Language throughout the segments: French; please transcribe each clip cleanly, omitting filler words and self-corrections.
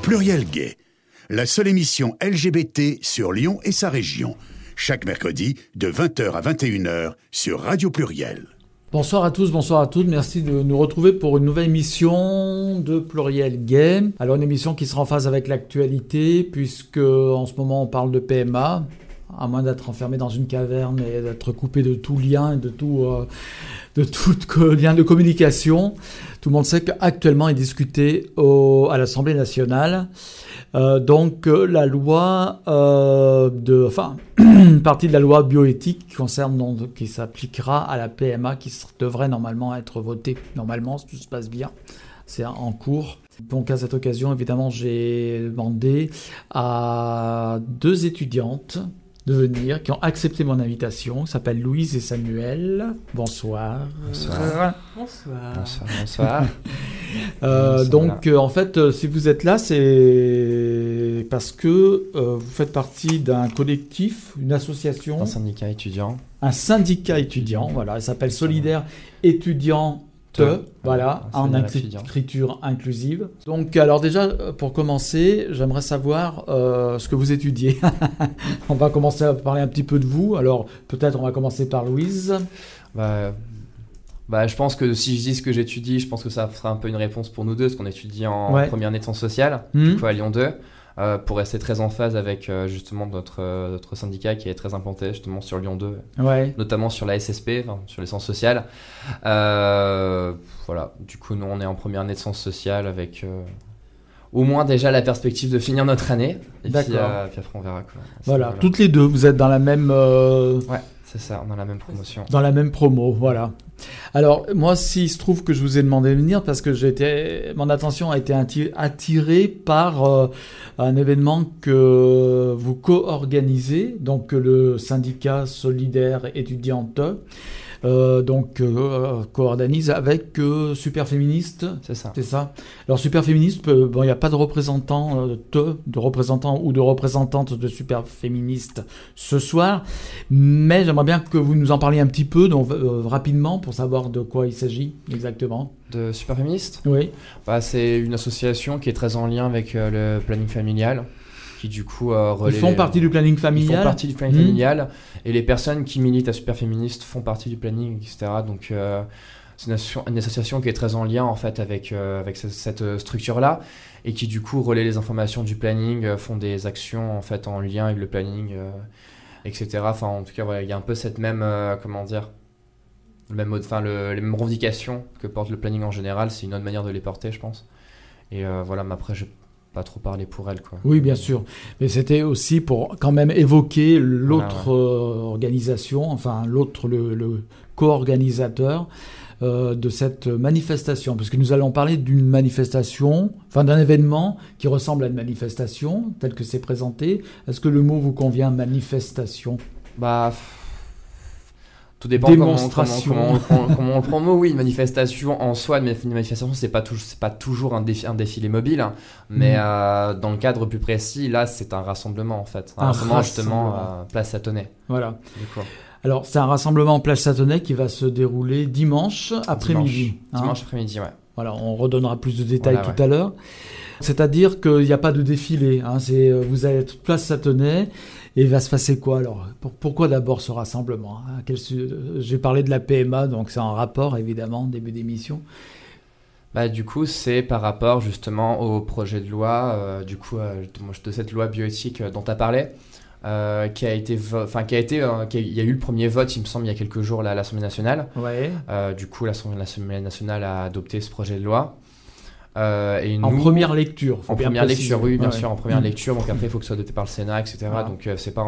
Pluriel Gay, la seule émission LGBT sur Lyon et sa région. Chaque mercredi, de 20h à 21h, sur Radio Pluriel. Bonsoir à tous, bonsoir à toutes. Merci de nous retrouver pour une nouvelle émission de Pluriel Gay. Alors une émission qui sera en phase avec l'actualité, puisque en ce moment on parle de PMA, à moins d'être enfermé dans une caverne et d'être coupé de tout lien et de tout lien de communication. Tout le monde sait qu'actuellement est discuté à l'Assemblée nationale. La loi une partie de la loi bioéthique qui s'appliquera à la PMA, qui devrait normalement être votée. Normalement, si tout se passe bien, c'est en cours. Donc à cette occasion, évidemment, j'ai demandé à deux étudiantes de venir, qui ont accepté mon invitation, qui s'appellent Louise et Samuel. Bonsoir. Bonsoir. Bonsoir. Bonsoir. Bonsoir. En fait, si vous êtes là, c'est parce que vous faites partie d'un collectif, une association. Un syndicat étudiant. Un syndicat étudiant, voilà. Il s'appelle Solidaires Étudiants.e.s. Voilà, en écriture inclusive. Donc, alors déjà, pour commencer, j'aimerais savoir ce que vous étudiez. On va commencer à parler un petit peu de vous. Alors, peut-être on va commencer par Louise. Je pense que si je dis ce que j'étudie, je pense que ça fera un peu une réponse pour nous deux, ce qu'on étudie en première année de sciences sociales, du coup à Lyon 2, pour rester très en phase avec justement notre syndicat qui est très implanté justement sur Lyon 2, notamment sur la SSP, sur les sciences sociales. Voilà, du coup, nous, on est en première année de sciences sociales avec au moins déjà la perspective de finir notre année. Et puis après, on verra quoi. Voilà, toutes les deux, vous êtes dans la même... Ouais, c'est ça, dans la même promotion. Dans la même promo, voilà. Alors, moi, s'il se trouve que je vous ai demandé de venir, parce que mon attention a été attirée par un événement que vous co-organisez, donc le syndicat Solidaires Étudiant.e.s. Co-organise avec Superféministe. C'est ça. Alors Superféministe, il n'y a pas de représentant de représentant ou de représentante de Superféministe ce soir, mais j'aimerais bien que vous nous en parliez un petit peu, donc rapidement, pour savoir de quoi il s'agit exactement. De Superféministe ? Oui. C'est une association qui est très en lien avec le planning familial. Qui du coup relaient... Ils font partie du planning familial. Ils font partie du planning familial. Et les personnes qui militent à Superféministe font partie du planning, etc. Donc c'est une association qui est très en lien en fait avec cette structure-là et qui du coup relaie les informations du planning, font des actions en fait en lien avec le planning, etc. Enfin en tout cas il y a un peu cette même les mêmes revendications que porte le planning en général. C'est une autre manière de les porter, je pense. Et mais après pas trop parler pour elle, quoi. Oui, bien sûr. Mais c'était aussi pour quand même évoquer l'autre organisation, le co-organisateur de cette manifestation, parce que nous allons parler d'une manifestation, d'un événement qui ressemble à une manifestation, tel que c'est présenté. Est-ce que le mot vous convient, manifestation ? Tout dépend comment on le prend. Oui, une manifestation en soi, mais une manifestation, c'est pas toujours un défilé mobile, hein, mais dans le cadre plus précis, là, c'est un rassemblement en fait. Un rassemblement justement à Place Sathonay. Voilà. Alors, c'est un rassemblement en Place Sathonay qui va se dérouler dimanche après-midi. Dimanche après-midi, ouais. Voilà, on redonnera plus de détails à l'heure. C'est-à-dire qu'il n'y a pas de défilé. Hein, vous allez être Place Sathonay. Et il va se passer quoi alors ? Pourquoi d'abord ce rassemblement ? J'ai parlé de la PMA, donc c'est un rapport évidemment, début d'émission. Du coup, c'est par rapport justement au projet de loi, de cette loi bioéthique dont tu as parlé, il y a eu le premier vote, il me semble, il y a quelques jours là, à l'Assemblée nationale. Ouais. Du coup, l'Assemblée nationale a adopté ce projet de loi. En première lecture, donc après il faut que ce soit adopté par le Sénat, etc. Voilà. Donc c'est pas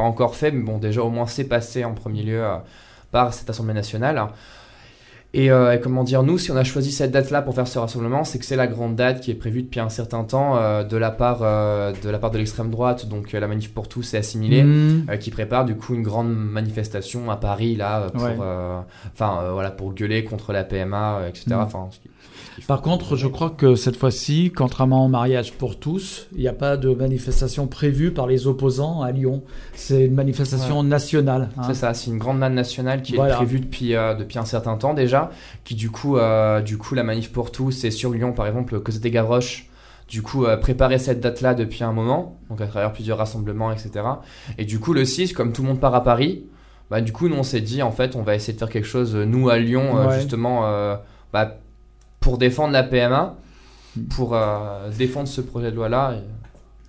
encore fait, mais bon déjà au moins c'est passé en premier lieu par cette Assemblée nationale. Et nous, si on a choisi cette date-là pour faire ce rassemblement, c'est que c'est la grande date qui est prévue depuis un certain temps de la part de l'extrême droite, donc la Manif pour tous est assimilée, qui prépare du coup une grande manifestation à Paris là pour gueuler contre la PMA, etc. Par contre, je crois que cette fois-ci, contrairement au mariage pour tous, il n'y a pas de manifestation prévue par les opposants à Lyon. C'est une manifestation nationale. Hein. C'est ça, c'est une grande manne nationale qui est prévue depuis un certain temps déjà. ça, qui du coup la Manif pour tous et sur Lyon par exemple, Cosette et Gavroche, du coup préparait cette date-là depuis un moment, donc à travers plusieurs rassemblements, etc. Et du coup le 6, comme tout le monde part à Paris, bah du coup nous on s'est dit en fait on va essayer de faire quelque chose nous à Lyon justement pour défendre la PMA, pour défendre ce projet de loi-là.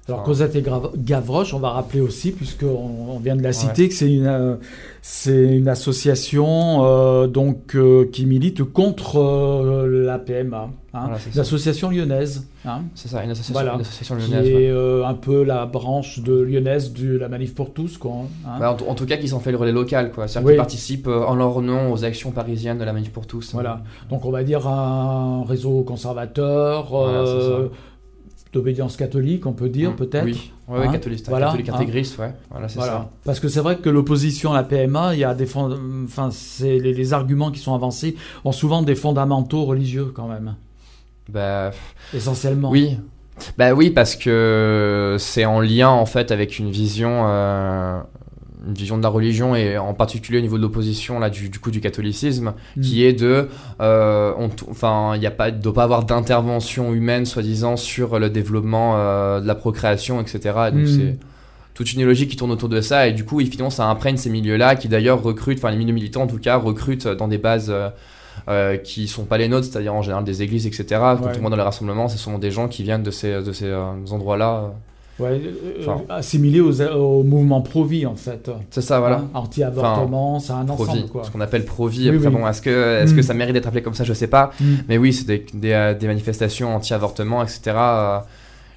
Alors Cosette et Gavroche, on va rappeler aussi, puisqu'on vient de la citer, que c'est une association qui milite contre la PMA, hein, voilà, l'association lyonnaise. Hein. C'est ça, une association, voilà, une association lyonnaise. Qui est un peu la branche lyonnaise de la Manif pour tous. Quoi, hein. Bah, en tout cas, qu'ils ont fait le relais local. Quoi. C'est-à-dire qu'ils participent en leur nom aux actions parisiennes de la Manif pour tous. Voilà, donc on va dire un réseau conservateur... Voilà, c'est ça. D'obédience catholique, on peut dire, peut-être. Oui, ouais, hein, catholique, voilà, catholique intégriste, ouais. Voilà, c'est ça. Parce que c'est vrai que l'opposition à la PMA, il y a c'est les arguments qui sont avancés ont souvent des fondamentaux religieux quand même. Bah, essentiellement. Oui. Bah oui, parce que c'est en lien en fait avec une vision de la religion et en particulier au niveau de l'opposition là du catholicisme qui est de il doit pas avoir d'intervention humaine soi-disant sur le développement de la procréation, etc. Et donc c'est toute une logique qui tourne autour de ça et du coup finalement ça imprègne ces milieux-là qui d'ailleurs les milieux militants en tout cas recrutent dans des bases qui sont pas les nôtres, c'est-à-dire en général des églises, etc. Quand on va dans les rassemblements, ce sont des gens qui viennent de ces endroits-là. Ouais, assimilé au mouvement pro-vie en fait. C'est ça, voilà. Anti-avortement, c'est un ensemble quoi. Ce qu'on appelle pro-vie. Oui, Bon, est-ce que ça mérite d'être appelé comme ça, je sais pas. Mais oui, c'est des manifestations anti-avortement, etc.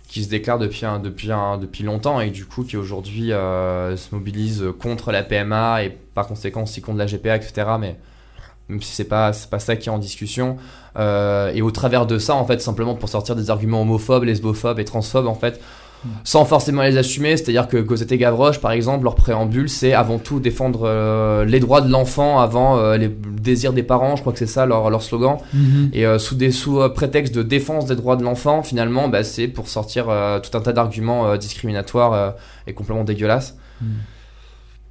Qui se déclarent depuis longtemps et du coup qui aujourd'hui se mobilisent contre la PMA et par conséquent aussi contre la GPA, etc. Mais même si c'est pas ça qui est en discussion et au travers de ça en fait simplement pour sortir des arguments homophobes, lesbophobes et transphobes en fait. Sans forcément les assumer, c'est-à-dire que Cosette et Gavroche, par exemple, leur préambule, c'est avant tout défendre les droits de l'enfant avant les désirs des parents, je crois que c'est ça leur slogan. Et sous prétexte de défense des droits de l'enfant, finalement, bah, c'est pour sortir tout un tas d'arguments discriminatoires et complètement dégueulasses.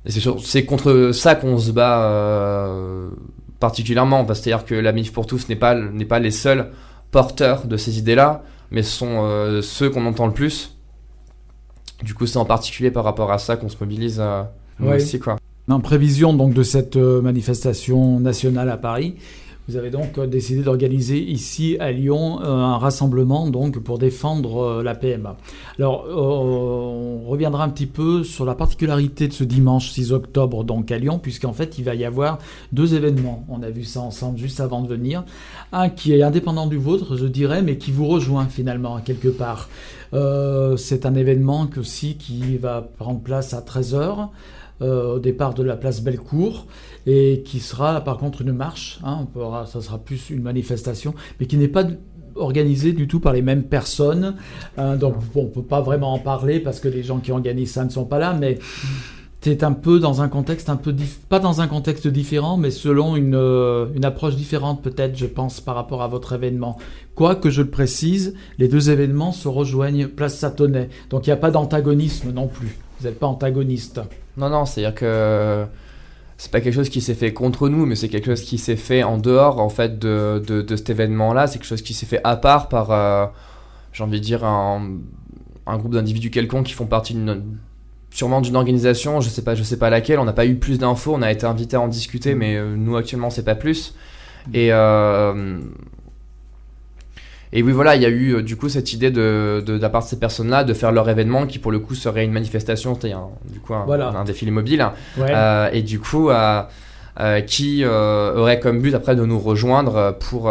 Et c'est contre ça qu'on se bat particulièrement, parce que c'est-à-dire que la Manif pour tous n'est pas les seuls porteurs de ces idées-là, mais sont ceux qu'on entend le plus. Du coup, c'est en particulier par rapport à ça qu'on se mobilise aussi, quoi. En prévision donc de cette manifestation nationale à Paris, vous avez donc décidé d'organiser ici à Lyon un rassemblement donc pour défendre la PMA. Alors, on reviendra un petit peu sur la particularité de ce dimanche 6 octobre donc à Lyon, puisqu'en fait il va y avoir deux événements. On a vu ça ensemble juste avant de venir. Un qui est indépendant du vôtre, je dirais, mais qui vous rejoint finalement quelque part. C'est un événement qui va prendre place à 13h. Au départ de la place Bellecour et qui sera par contre une marche, ça sera plus une manifestation, mais qui n'est pas organisée du tout par les mêmes personnes, donc on ne peut pas vraiment en parler parce que les gens qui organisent ça ne sont pas là, mais c'est un peu dans un contexte pas dans un contexte différent, mais selon une approche différente peut-être, je pense, par rapport à votre événement. Quoique, je le précise, les deux événements se rejoignent place Sathonay, donc il n'y a pas d'antagonisme non plus. Vous n'êtes pas antagoniste. Non, c'est-à-dire que c'est pas quelque chose qui s'est fait contre nous, mais c'est quelque chose qui s'est fait en dehors en fait de cet événement-là. C'est quelque chose qui s'est fait à part par, j'ai envie de dire, un groupe d'individus quelconques qui font partie sûrement d'une organisation, je sais pas laquelle. On n'a pas eu plus d'infos, on a été invité à en discuter, mais nous actuellement c'est pas plus. Et oui, voilà, il y a eu du coup cette idée de la part de ces personnes-là de faire leur événement qui pour le coup serait une manifestation, c'est-à-dire un défilé mobile, et du coup qui aurait comme but après de nous rejoindre pour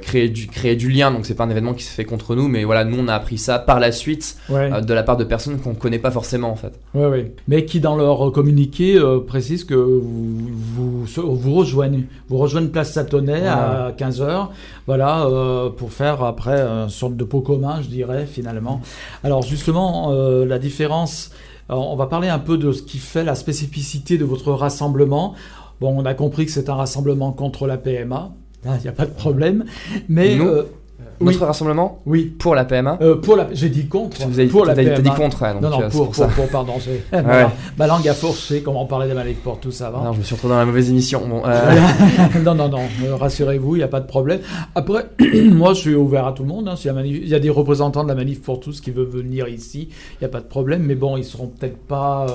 créer du lien. Donc c'est pas un événement qui se fait contre nous, mais voilà, nous on a appris ça par la suite de la part de personnes qu'on connaît pas forcément en fait. Oui. Mais qui dans leur communiqué précisent que vous rejoignent. Vous rejoignent place Sathonay à 15h, pour faire après une sorte de pot commun, je dirais finalement. Alors justement la différence, on va parler un peu de ce qui fait la spécificité de votre rassemblement. Bon, on a compris que c'est un rassemblement contre la PMA, il n'y a pas de problème, mais notre rassemblement pour la PMA. J'ai dit contre. T'as dit contre, ouais, donc, pardon. Ma langue a fourché, comme on parlait des Manif pour tous avant. Non, je me suis retrouvé dans la mauvaise émission. Bon, non, rassurez-vous, il n'y a pas de problème. Après, moi, je suis ouvert à tout le monde. Hein. Il y a des représentants de la Manif pour tous qui veulent venir ici, il n'y a pas de problème. Mais bon, ils ne seront peut-être pas...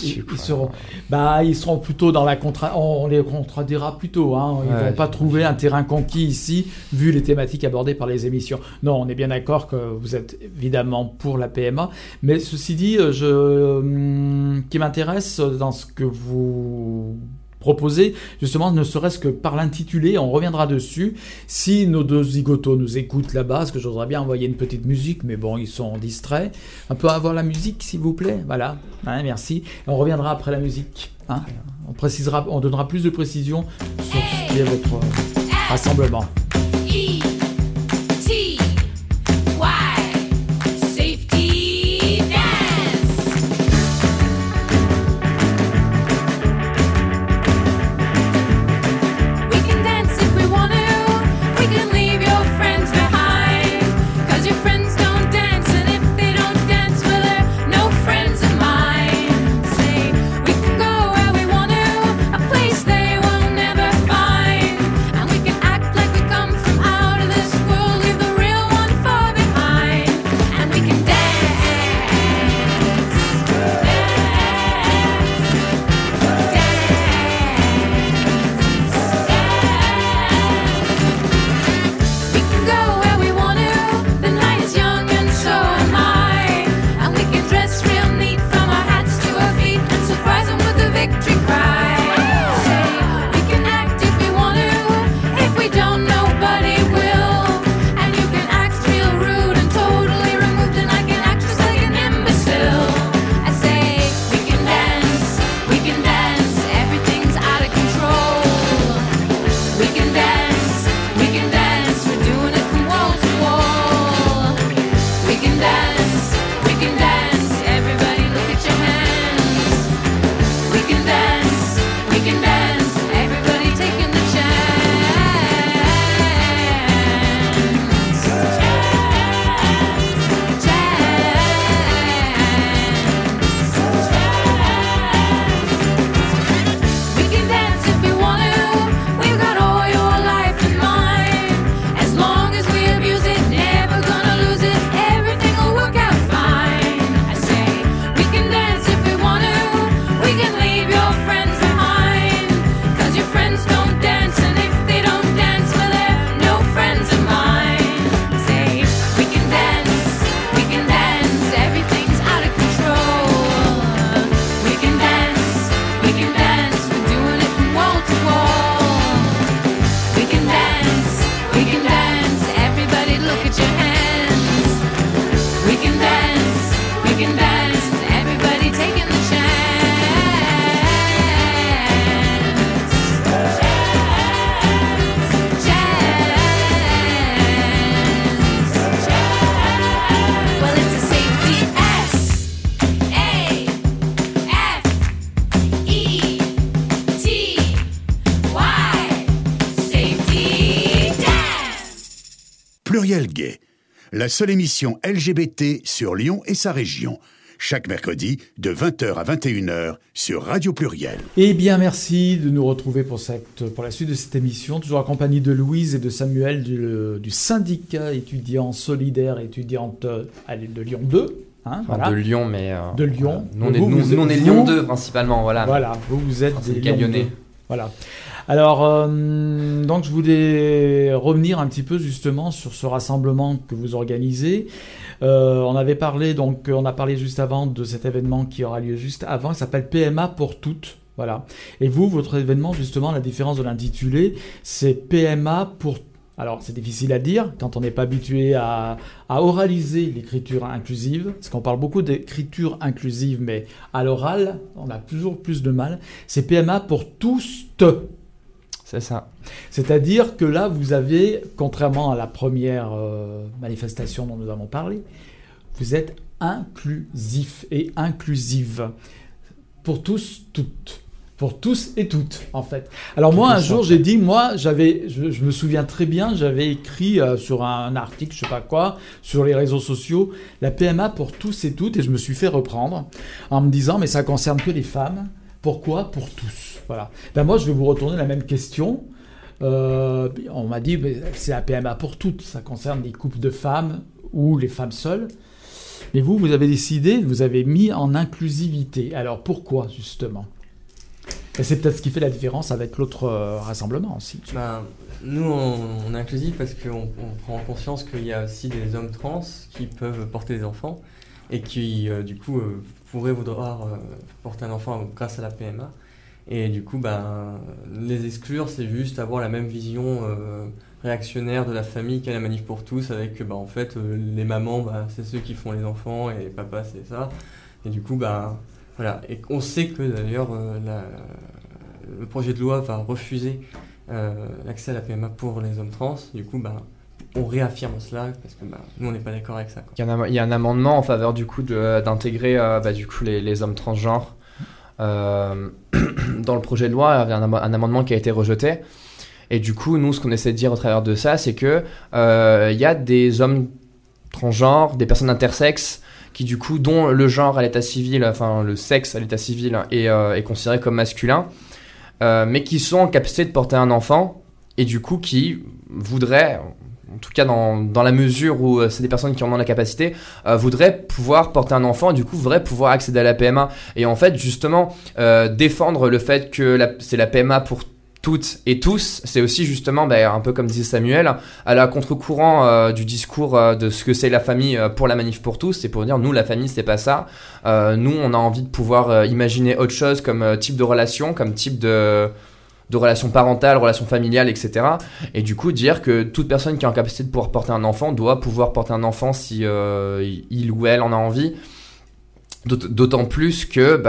ils seront plutôt dans la contrainte. On les contradira plutôt. Hein. Ils ne vont pas trouver un terrain conquis ici, vu les thématiques abordées par les émissions. Non, on est bien d'accord que vous êtes évidemment pour la PMA. Mais ceci dit, qui m'intéresse dans ce que vous proposez, justement, ne serait-ce que par l'intitulé, on reviendra dessus. Si nos deux zigotos nous écoutent là-bas, parce que j'oserais bien envoyer une petite musique, mais bon, ils sont distraits. On peut avoir la musique, s'il vous plaît. Voilà, merci. On reviendra après la musique. Hein. On précisera, on donnera plus de précisions sur ce qui est votre rassemblement. La seule émission LGBT sur Lyon et sa région. Chaque mercredi, de 20h à 21h, sur Radio Pluriel. Eh bien, merci de nous retrouver pour la suite de cette émission, toujours en compagnie de Louise et de Samuel du syndicat étudiant Solidaires Étudiantes de Lyon 2. Hein, enfin, voilà. De Lyon, mais... de Lyon. Voilà. Nous, on est Lyon 2, principalement. Voilà, vous êtes des Lyonnais. Voilà. Alors, donc je voulais revenir un petit peu justement sur ce rassemblement que vous organisez. On a parlé juste avant de cet événement qui aura lieu juste avant. Il s'appelle PMA pour toutes. Voilà. Et vous, votre événement, justement, la différence de l'intitulé, c'est PMA pour toutes. Alors, c'est difficile à dire quand on n'est pas habitué à oraliser l'écriture inclusive, parce qu'on parle beaucoup d'écriture inclusive, mais à l'oral, on a toujours plus de mal. C'est PMA pour tous. C'est ça. C'est-à-dire que là, vous avez, contrairement à la première manifestation dont nous avons parlé, vous êtes inclusif et inclusive. Pour tous, toutes. Pour tous et toutes, en fait. Alors moi, un jour, j'ai dit, je me souviens très bien, j'avais écrit sur un article, je sais pas quoi, sur les réseaux sociaux, la PMA pour tous et toutes, et je me suis fait reprendre en me disant, mais ça concerne que les femmes. Pourquoi pour tous? Voilà. Ben moi, je vais vous retourner la même question. On m'a dit, mais c'est la PMA pour toutes, ça concerne les couples de femmes ou les femmes seules. Mais vous, vous avez décidé, vous avez mis en inclusivité. Alors pourquoi, justement? Et c'est peut-être ce qui fait la différence avec l'autre rassemblement aussi. Bah, nous, on est inclusif parce qu'on prend conscience qu'il y a aussi des hommes trans qui peuvent porter des enfants et qui, du coup, pourraient vouloir porter un enfant grâce à la PMA. Et du coup, bah, les exclure, c'est juste avoir la même vision réactionnaire de la famille qu'à la Manif pour tous, avec, bah, en fait, les mamans, bah, c'est ceux qui font les enfants et les papas, c'est ça. Et du coup, bah... Voilà, et on sait que d'ailleurs le projet de loi va refuser l'accès à la PMA pour les hommes trans. Du coup, bah, on réaffirme cela parce que bah, nous on n'est pas d'accord avec ça. Il y a un amendement en faveur du coup d'intégrer du coup les hommes transgenres dans le projet de loi. Il y avait un amendement qui a été rejeté. Et du coup, nous, ce qu'on essaie de dire au travers de ça, c'est que y a des hommes transgenres, des personnes intersexes, qui du coup, dont le genre à l'état civil, enfin le sexe à l'état civil est considéré comme masculin, mais qui sont en capacité de porter un enfant, et du coup qui voudraient, en tout cas dans la mesure où c'est des personnes qui en ont la capacité, voudraient pouvoir porter un enfant, et du coup voudraient pouvoir accéder à la PMA. Et en fait, justement, défendre le fait que c'est la PMA pour toutes et tous, c'est aussi justement, bah, un peu comme disait Samuel, à la contre-courant du discours de ce que c'est la famille pour la Manif pour tous, c'est pour dire nous la famille c'est pas ça, nous on a envie de pouvoir imaginer autre chose comme type de relation, comme type de relation parentale, relation familiale, etc. Et du coup dire que toute personne qui est en capacité de pouvoir porter un enfant doit pouvoir porter un enfant si il ou elle en a envie. D'autant plus que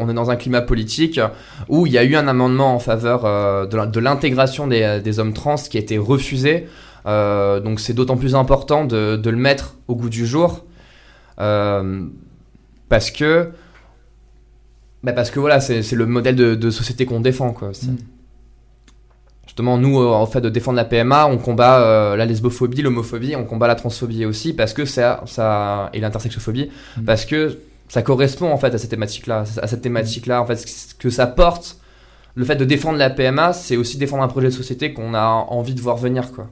on est dans un climat politique où il y a eu un amendement en faveur de l'intégration des hommes trans qui a été refusé. Donc c'est d'autant plus important de le mettre au goût du jour parce que voilà, c'est le modèle de société qu'on défend, quoi. Justement, nous, en fait, de défendre la PMA, on combat la lesbophobie, l'homophobie, on combat la transphobie aussi, parce que ça et l'intersexophobie, parce que ça correspond en fait à cette thématique-là, en fait, ce que ça porte. Le fait de défendre la PMA, c'est aussi défendre un projet de société qu'on a envie de voir venir, quoi.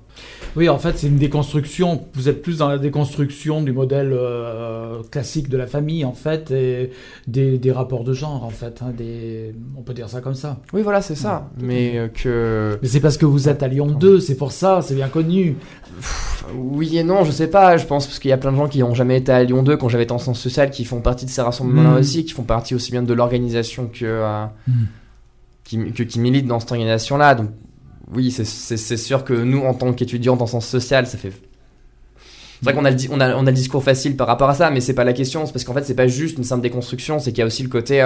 Oui, en fait, c'est une déconstruction. Vous êtes plus dans la déconstruction du modèle classique de la famille, en fait, et des rapports de genre, en fait. Hein, on peut dire ça comme ça. Oui, voilà, c'est ça. Ouais. Mais c'est parce que vous êtes à Lyon 2, c'est pour ça, c'est bien connu. Oui et non, je sais pas, je pense, parce qu'il y a plein de gens qui n'ont jamais été à Lyon 2, qui n'ont jamais été en sciences sociales, qui font partie de ces rassemblements-là aussi, qui font partie aussi bien de l'organisation que... Qui militent dans cette organisation-là. Donc, oui, c'est sûr que nous, en tant qu'étudiants en sciences sociales, ça fait... C'est vrai qu'on a le discours facile par rapport à ça, mais c'est pas la question. C'est parce qu'en fait, c'est pas juste une simple déconstruction, c'est qu'il y a aussi le côté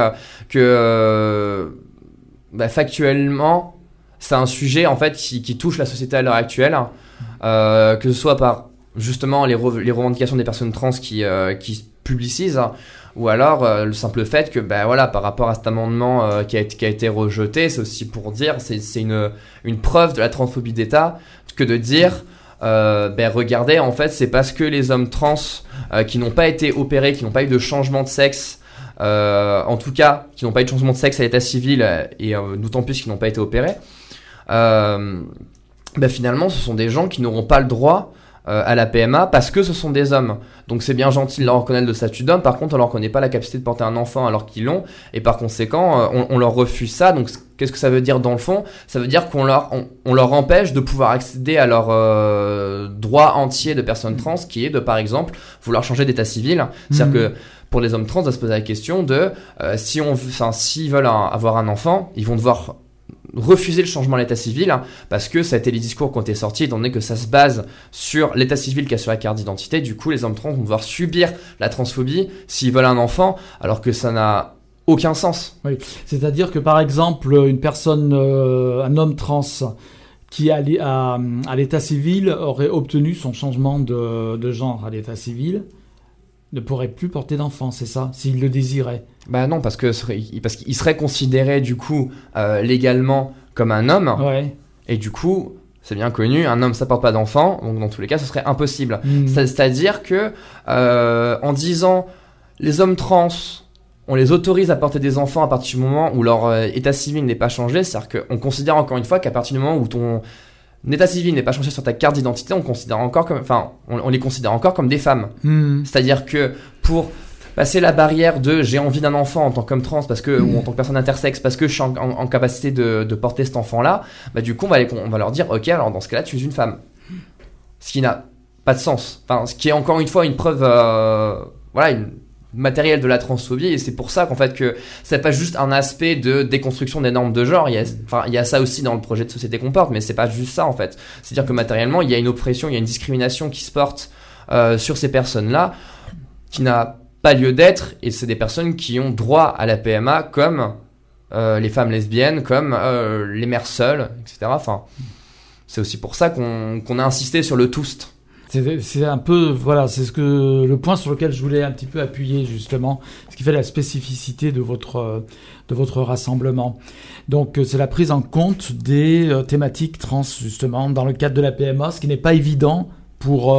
factuellement, c'est un sujet en fait qui touche la société à l'heure actuelle, que ce soit par justement les revendications des personnes trans qui publicisent, ou alors le simple fait que voilà, par rapport à cet amendement qui a été rejeté, c'est aussi pour dire, c'est une preuve de la transphobie d'État que de dire regardez, en fait c'est parce que les hommes trans qui n'ont pas été opérés, qui n'ont pas eu de changement de sexe, en tout cas qui n'ont pas eu de changement de sexe à l'état civil, et d'autant plus qu'ils n'ont pas été opérés, finalement ce sont des gens qui n'auront pas le droit à la PMA parce que ce sont des hommes. Donc c'est bien gentil de leur reconnaître le statut d'homme, par contre on leur reconnaît pas la capacité de porter un enfant alors qu'ils l'ont, et par conséquent on leur refuse ça. Donc qu'est-ce que ça veut dire dans le fond? Ça veut dire qu'on leur empêche de pouvoir accéder à leur droit entier de personnes trans, qui est de, par exemple, vouloir changer d'état civil. C'est-à-dire que pour les hommes trans, ça se pose la question de s'ils veulent avoir un enfant, ils vont devoir refuser le changement à l'état civil, parce que ça a été les discours qui ont été sortis, étant donné que ça se base sur l'état civil qui a sur la carte d'identité. Du coup, les hommes trans vont devoir subir la transphobie s'ils veulent un enfant, alors que ça n'a aucun sens. Oui, c'est-à-dire que, par exemple, une personne, un homme trans qui à l'état civil aurait obtenu son changement de genre à l'état civil, ne pourrait plus porter d'enfant, c'est ça, s'il le désirait? Bah non, parce qu'il serait considéré du coup légalement comme un homme. Ouais. Et du coup, c'est bien connu, un homme ça porte pas d'enfant, donc dans tous les cas ce serait impossible. Mmh. C'est-à-dire que en disant les hommes trans, on les autorise à porter des enfants à partir du moment où leur état civil n'est pas changé, c'est-à-dire qu'on considère encore une fois qu'à partir du moment où ton état civil n'est pas changé sur ta carte d'identité, on les considère encore comme des femmes. Mmh. C'est-à-dire que pour passer la barrière de j'ai envie d'un enfant en tant qu'homme trans parce que ou en tant que personne intersexe parce que je suis en capacité de porter cet enfant-là, bah du coup on va leur dire ok, alors dans ce cas-là tu es une femme, ce qui n'a pas de sens. Enfin, ce qui est encore une fois une preuve matériel de la transphobie, et c'est pour ça qu'en fait que c'est pas juste un aspect de déconstruction des normes de genre, il y a ça aussi dans le projet de Société qu'on porte, mais c'est pas juste ça en fait, c'est-à-dire que matériellement il y a une oppression, il y a une discrimination qui se porte sur ces personnes-là qui n'a pas lieu d'être, et c'est des personnes qui ont droit à la PMA comme les femmes lesbiennes, comme les mères seules, etc. Enfin, c'est aussi pour ça qu'on a insisté sur le toast. C'est un peu, voilà, c'est le point sur lequel je voulais un petit peu appuyer justement, ce qui fait la spécificité de votre rassemblement. Donc c'est la prise en compte des thématiques trans justement dans le cadre de la PMA, ce qui n'est pas évident pour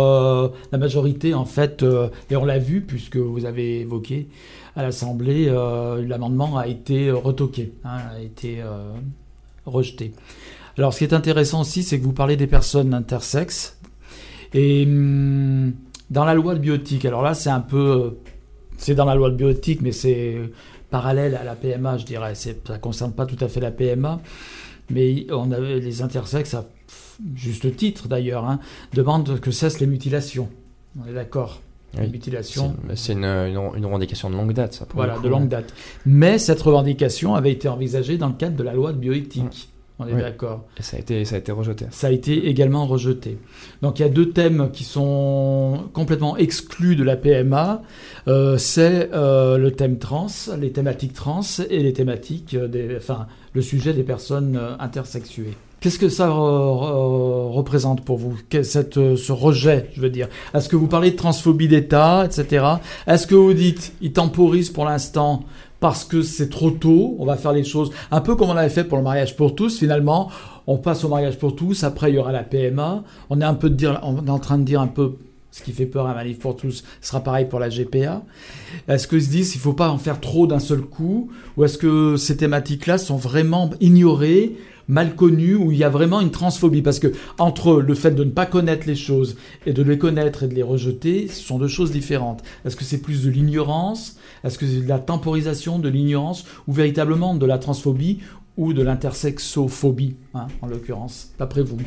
la majorité en fait, et on l'a vu puisque vous avez évoqué à l'Assemblée, l'amendement a été retoqué, a été rejeté. Alors ce qui est intéressant aussi, c'est que vous parlez des personnes intersexes. Et dans la loi de bioéthique, alors là c'est dans la loi de bioéthique, mais c'est parallèle à la PMA, je dirais. Ça concerne pas tout à fait la PMA, mais on avait les intersexes, à juste titre d'ailleurs, demandent que cessent les mutilations. On est d'accord. Oui, les mutilations. C'est une revendication de longue date, ça. Voilà, de longue date. Mais cette revendication avait été envisagée dans le cadre de la loi de bioéthique. Mmh. On est d'accord. Et ça a été rejeté. Ça a été également rejeté. Donc il y a deux thèmes qui sont complètement exclus de la PMA. C'est le thème trans, les thématiques trans et les thématiques, le sujet des personnes intersexuées. Qu'est-ce que ça représente pour vous, ce rejet, je veux dire? Est-ce que vous parlez de transphobie d'État, etc.? Est-ce que vous dites, ils temporisent pour l'instant parce que c'est trop tôt, on va faire les choses un peu comme on avait fait pour le mariage pour tous, finalement, on passe au mariage pour tous, après il y aura la PMA, on est en train de dire un peu ce qui fait peur à Manif pour tous, ce sera pareil pour la GPA. Est-ce qu'ils se disent qu'il ne faut pas en faire trop d'un seul coup, ou est-ce que ces thématiques-là sont vraiment ignorées, mal connues, où il y a vraiment une transphobie? Parce que entre le fait de ne pas connaître les choses et de les connaître et de les rejeter, ce sont deux choses différentes. Est-ce que c'est plus de l'ignorance? Est-ce que c'est de la temporisation, de l'ignorance, ou véritablement de la transphobie ou de l'intersexophobie, en l'occurrence, d'après vous?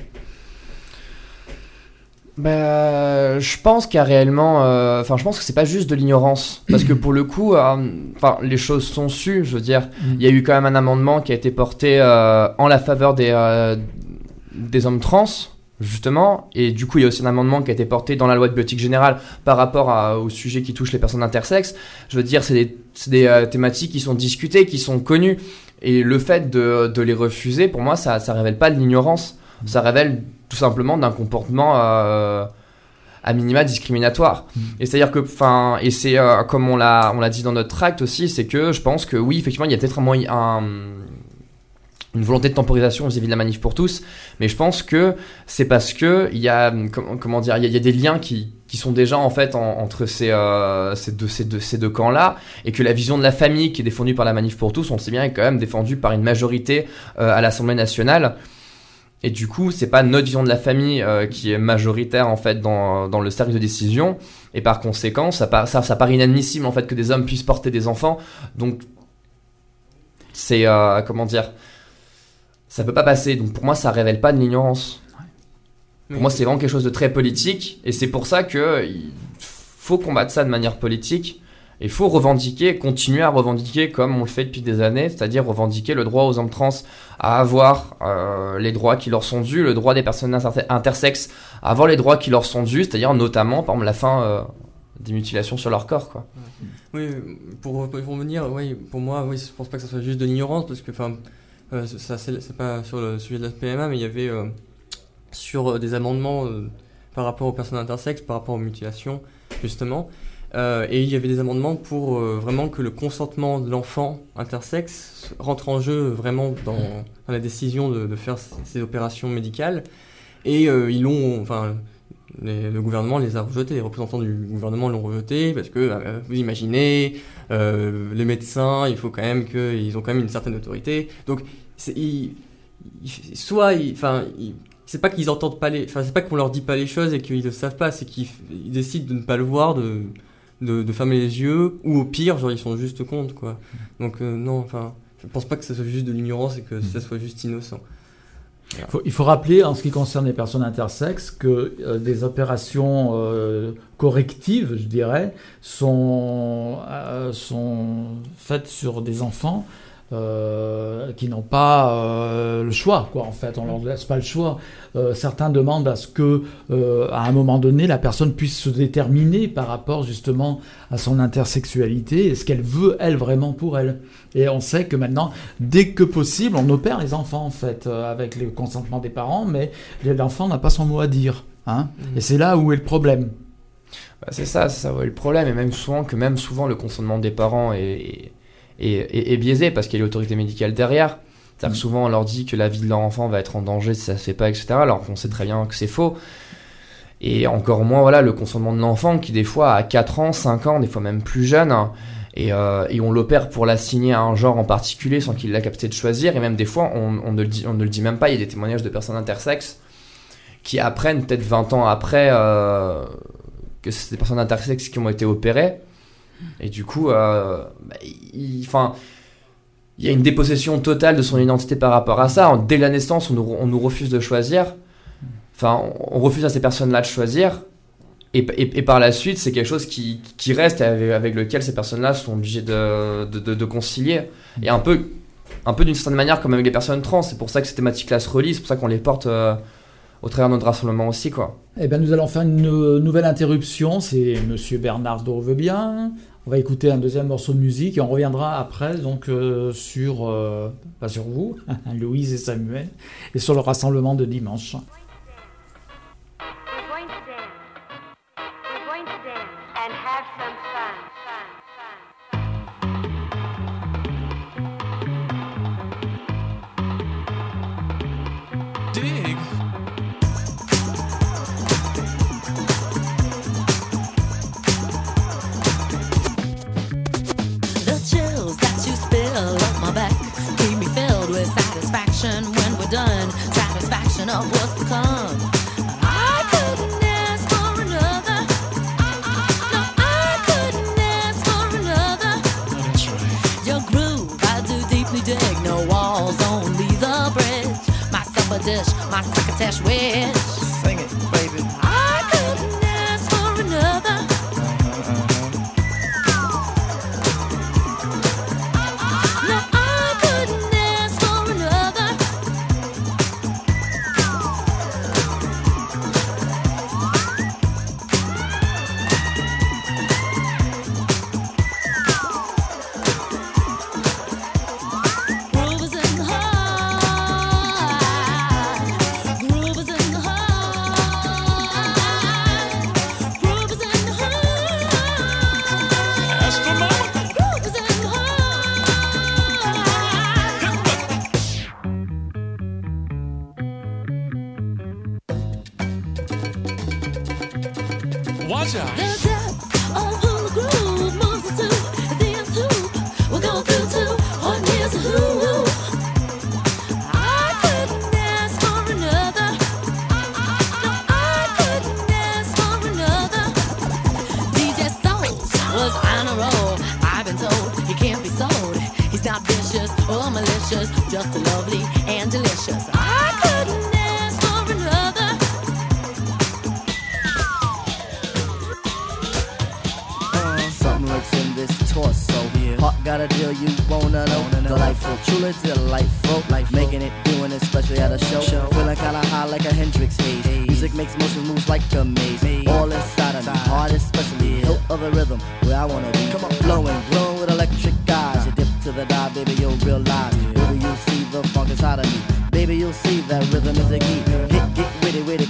Je pense qu'il y a réellement... je pense que c'est pas juste de l'ignorance. Parce que pour le coup, les choses sont sues, je veux dire. Il y a eu quand même un amendement qui a été porté en la faveur des hommes trans, justement. Et du coup, il y a aussi un amendement qui a été porté dans la loi de bioéthique générale par rapport au sujet qui touche les personnes intersexes. Je veux dire, c'est des thématiques qui sont discutées, qui sont connues. Et le fait de les refuser, pour moi, ça révèle pas de l'ignorance. Ça révèle... tout simplement d'un comportement à minima discriminatoire. Et c'est-à-dire que, et c'est comme on l'a dit dans notre tract aussi, c'est que je pense que oui, effectivement, il y a peut-être une volonté de temporisation vis-à-vis de la Manif pour tous, mais je pense que c'est parce que il y a il y a des liens qui sont déjà en fait entre ces deux camps-là, et que la vision de la famille qui est défendue par la Manif pour tous, on le sait bien, est quand même défendue par une majorité à l'Assemblée nationale. Et du coup, c'est pas notre vision de la famille qui est majoritaire en fait dans le cercle de décision, et par conséquent, ça paraît inadmissible en fait que des hommes puissent porter des enfants. Donc, c'est ça peut pas passer. Donc pour moi, ça révèle pas de l'ignorance. Ouais. Pour moi, c'est vraiment quelque chose de très politique, et c'est pour ça que il faut combattre ça de manière politique. Il faut revendiquer, continuer à revendiquer comme on le fait depuis des années, c'est-à-dire revendiquer le droit aux hommes trans à avoir les droits qui leur sont dus, le droit des personnes intersexes à avoir les droits qui leur sont dus, c'est-à-dire notamment, par exemple, la fin des mutilations sur leur corps, quoi. Oui, pour revenir, oui, pour moi, oui, je pense pas que ça soit juste de l'ignorance, parce que, ça, c'est pas sur le sujet de la PMA, mais il y avait sur des amendements par rapport aux personnes intersexes, par rapport aux mutilations, justement. Et il y avait des amendements pour vraiment que le consentement de l'enfant intersexe rentre en jeu vraiment dans la décision de faire ces opérations médicales. Et le gouvernement les a rejetés, les représentants du gouvernement l'ont rejeté parce que, vous imaginez, les médecins, il faut quand même qu'ils ont quand même une certaine autorité. Donc, c'est pas qu'ils entendent pas c'est pas qu'on leur dit pas les choses et qu'ils ne savent pas, c'est qu'ils décident de ne pas le voir, de fermer les yeux, ou au pire, genre ils sont juste contre, quoi. Donc je pense pas que ça soit juste de l'ignorance et que ça soit juste innocent. Voilà. Il faut rappeler, en ce qui concerne les personnes intersexes, que des opérations correctives, je dirais, sont faites sur des enfants qui n'ont pas le choix, quoi. En fait, on leur laisse pas le choix. Certains demandent à ce que, à un moment donné, la personne puisse se déterminer par rapport justement à son intersexualité et ce qu'elle veut, elle, vraiment pour elle. Et on sait que maintenant, dès que possible, on opère les enfants, en fait, avec le consentement des parents, mais l'enfant n'a pas son mot à dire, hein. Et c'est là où est le problème. Bah, c'est ça, ouais, le problème. Et même souvent, le consentement des parents est biaisé parce qu'il y a l'autorité médicale derrière. C'est-à-dire que souvent on leur dit que la vie de leur enfant va être en danger si ça se fait pas, etc. Alors qu'on sait très bien que c'est faux. Et encore moins, voilà, le consentement de l'enfant qui, des fois, à 4 ans, 5 ans, des fois même plus jeune, hein, et on l'opère pour l'assigner à un genre en particulier sans qu'il ait la capacité de choisir. Et même des fois, on ne le dit même pas. Il y a des témoignages de personnes intersexes qui apprennent, peut-être 20 ans après, que c'est des personnes intersexes qui ont été opérées. Et du coup, il y a une dépossession totale de son identité par rapport à ça. Dès la naissance, on nous refuse de choisir. Enfin, on refuse à ces personnes-là de choisir. Et par la suite, c'est quelque chose qui reste avec lequel ces personnes-là sont obligées de concilier. Et un peu d'une certaine manière, comme avec les personnes trans. C'est pour ça que ces thématiques-là se relient. C'est pour ça qu'on les porte... au travers de notre rassemblement aussi, quoi. Eh bien, nous allons faire une nouvelle interruption. C'est Monsieur Bernard Dorvebien. On va écouter un deuxième morceau de musique et on reviendra après donc sur vous, Louise et Samuel, et sur le rassemblement de dimanche. My succotash wish. Sing it, baby. I couldn't ask for another. No, I couldn't ask for another.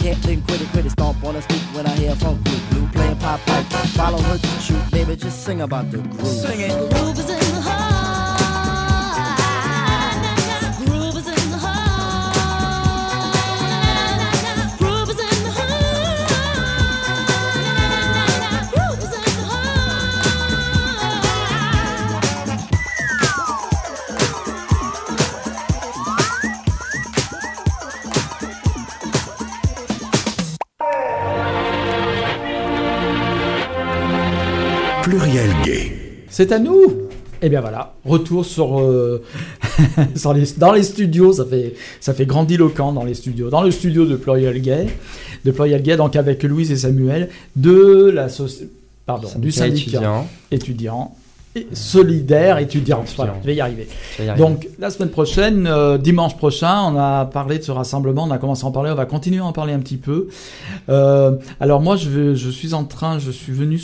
Can't think, quit it, stomp on a stoop when I hear a funk group. Blue playing hip-hop pipe. Follow her to shoot, baby, just sing about the groove. Sing it. The groove is in the heart. The groove is in the heart. The groove is in the heart. The groove is in the heart. Pluriel gay. C'est à nous. Et bien voilà, retour sur, dans les studios, ça fait grandiloquent dans le studio de Pluriel Gay, donc avec Louise et Samuel de du syndicat étudiant. Solidaires Étudiants. Voilà, je vais y arriver. Donc, la semaine prochaine, dimanche prochain, on a parlé de ce rassemblement, on a commencé à en parler, on va continuer à en parler un petit peu. Alors moi, je suis venu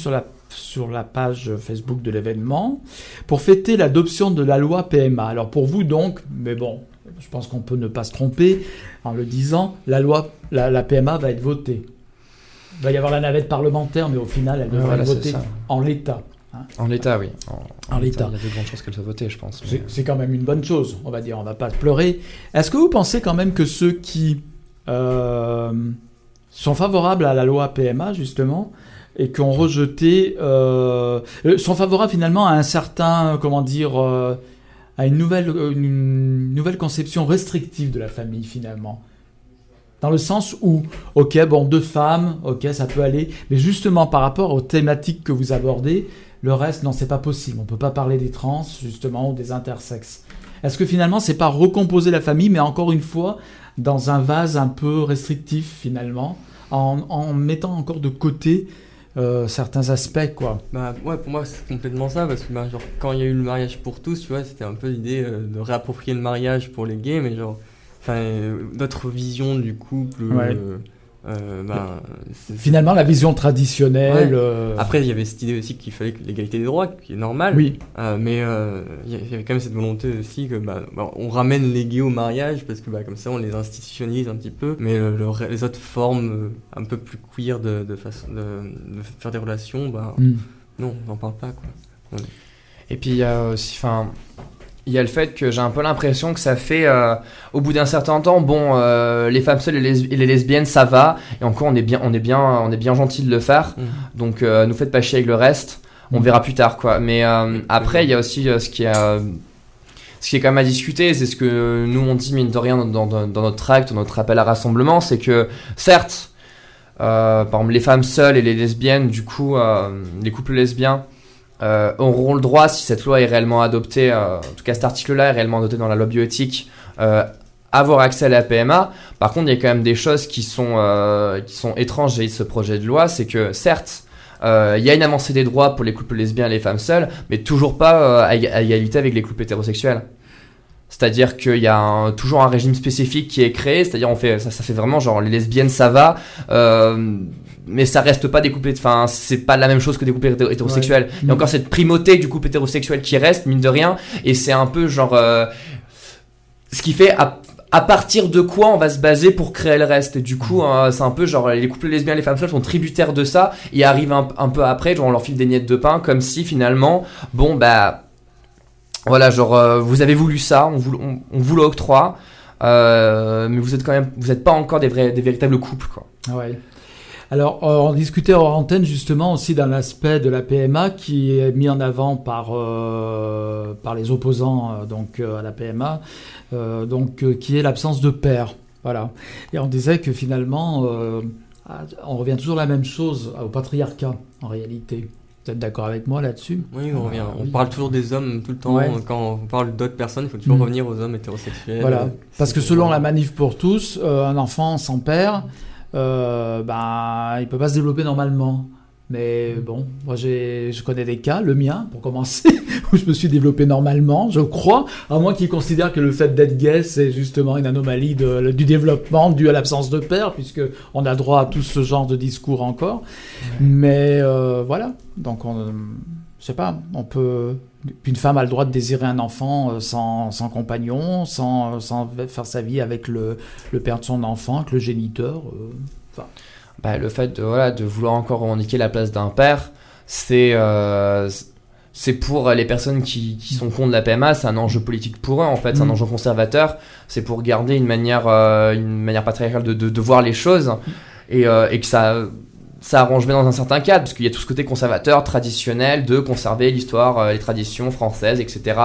sur la page Facebook de l'événement pour fêter l'adoption de la loi PMA. Alors pour vous donc, mais bon, je pense qu'on peut ne pas se tromper en le disant, la PMA va être votée. Il va y avoir la navette parlementaire, mais au final, elle devrait être votée en l'état. En l'état, oui. En l'état. Il y a de grandes chances qu'elle soit votée, je pense. C'est quand même une bonne chose, on va dire. On ne va pas pleurer. Est-ce que vous pensez quand même que ceux qui sont favorables à la loi PMA, justement, et qui ont rejeté... sont favorables, finalement, à un certain... Comment dire à une nouvelle conception restrictive de la famille, finalement. Dans le sens où, ok, bon, deux femmes, ok, ça peut aller. Mais justement, par rapport aux thématiques que vous abordez... Le reste, non, c'est pas possible. On peut pas parler des trans, justement, ou des intersexes. Est-ce que finalement, c'est pas recomposer la famille, mais encore une fois, dans un vase un peu restrictif, finalement, en mettant encore de côté certains aspects, quoi. Bah, ouais, pour moi, c'est complètement ça, parce que bah, genre, quand il y a eu le mariage pour tous, tu vois, c'était un peu l'idée de réapproprier le mariage pour les gays, mais genre, d'autres visions du couple... Ouais. Finalement, la vision traditionnelle. Ouais. Après, il y avait cette idée aussi qu'il fallait l'égalité des droits, qui est normale. Oui. Mais il y avait quand même cette volonté aussi que on ramène les gays au mariage parce que comme ça, on les institutionnalise un petit peu. Mais les autres formes un peu plus queer de façon de faire des relations, non, on n'en parle pas, quoi. Ouais. Et puis, il y a aussi, il y a le fait que j'ai un peu l'impression que ça fait, au bout d'un certain temps, les femmes seules et les lesbiennes, ça va. Et encore, on est bien gentil de le faire. Mmh. Donc, nous faites pas chier avec le reste. On verra plus tard, quoi. Mais après, il y a aussi ce qui est quand même à discuter. C'est ce que nous on dit mine de rien dans notre acte, dans notre appel à rassemblement, c'est que certes, par exemple, les femmes seules et les lesbiennes, du coup, les couples lesbiens. Auront le droit, si cette loi est réellement adoptée, en tout cas cet article-là est réellement adopté dans la loi bioéthique, avoir accès à la PMA. Par contre, il y a quand même des choses qui sont étranges à ce projet de loi, c'est que certes, il y a une avancée des droits pour les couples lesbiens et les femmes seules, mais toujours pas à égalité avec les couples hétérosexuels. C'est-à-dire qu'il y a toujours un régime spécifique qui est créé, c'est-à-dire ça fait vraiment genre les lesbiennes ça va, mais ça reste pas des couples, c'est pas la même chose que des couples hétérosexuels. Il y a encore cette primauté du couple hétérosexuel qui reste, mine de rien, et c'est un peu genre ce qui fait à partir de quoi on va se baser pour créer le reste. Et du coup, c'est un peu genre les couples lesbiens et les femmes seules sont tributaires de ça, et arrivent un peu après, genre on leur file des miettes de pain, comme si finalement, voilà, genre vous avez voulu ça, on vous l'octroie, mais vous êtes pas encore des véritables couples, quoi. Ouais. Alors on discutait hors antenne justement aussi d'un aspect de la PMA qui est mis en avant par les opposants à la PMA, qui est l'absence de père. Voilà. Et on disait que finalement on revient toujours à la même chose au patriarcat en réalité. Vous êtes d'accord avec moi là-dessus ? Oui, on parle toujours des hommes tout le temps. Ouais. Quand on parle d'autres personnes, il faut toujours revenir aux hommes hétérosexuels. Voilà, parce que selon la Manif pour tous, un enfant sans père, il peut pas se développer normalement. Mais bon, moi je connais des cas, le mien pour commencer, où je me suis développé normalement, je crois, à moins qu'ils considèrent que le fait d'être gay c'est justement une anomalie du développement due à l'absence de père, puisque on a droit à tout ce genre de discours encore. Mais voilà, donc je sais pas, on peut. Une femme a le droit de désirer un enfant sans compagnon, sans faire sa vie avec le père de son enfant, avec le géniteur. bah, le fait de, voilà, de vouloir encore revendiquer la place d'un père, c'est pour les personnes qui sont contre la PMA, c'est un enjeu politique pour eux en fait, c'est un enjeu conservateur, c'est pour garder une manière patriarcale de voir les choses, et que ça arrange bien dans un certain cadre, parce qu'il y a tout ce côté conservateur, traditionnel, de conserver l'histoire, les traditions françaises, etc.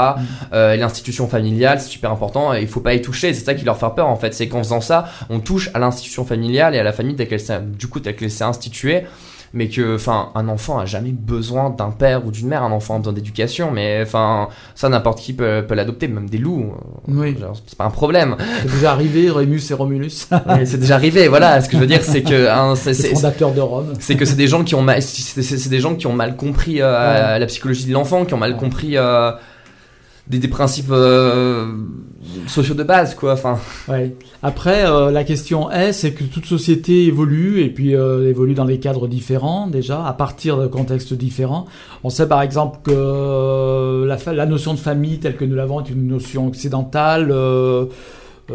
L'institution familiale, c'est super important, et il faut pas y toucher, c'est ça qui leur fait peur en fait, c'est qu'en faisant ça, on touche à l'institution familiale et à la famille telle qu'elle s'est instituée, mais que, enfin, un enfant a jamais besoin d'un père ou d'une mère, un enfant a besoin d'éducation, mais enfin, ça n'importe qui peut l'adopter, même des loups, oui. Genre, c'est pas un problème. C'est déjà arrivé, Rémus et Romulus. Oui, c'est déjà arrivé, voilà, ce que je veux dire, c'est que... c'est fondateur de Rome. C'est que c'est des gens qui ont mal, c'est des gens qui ont mal compris la psychologie de l'enfant, qui ont mal compris des principes sociaux de base, quoi. Enfin. Ouais. Après, la question c'est que toute société évolue, et puis évolue dans des cadres différents, déjà, à partir de contextes différents. On sait par exemple que la notion de famille telle que nous l'avons est une notion occidentale,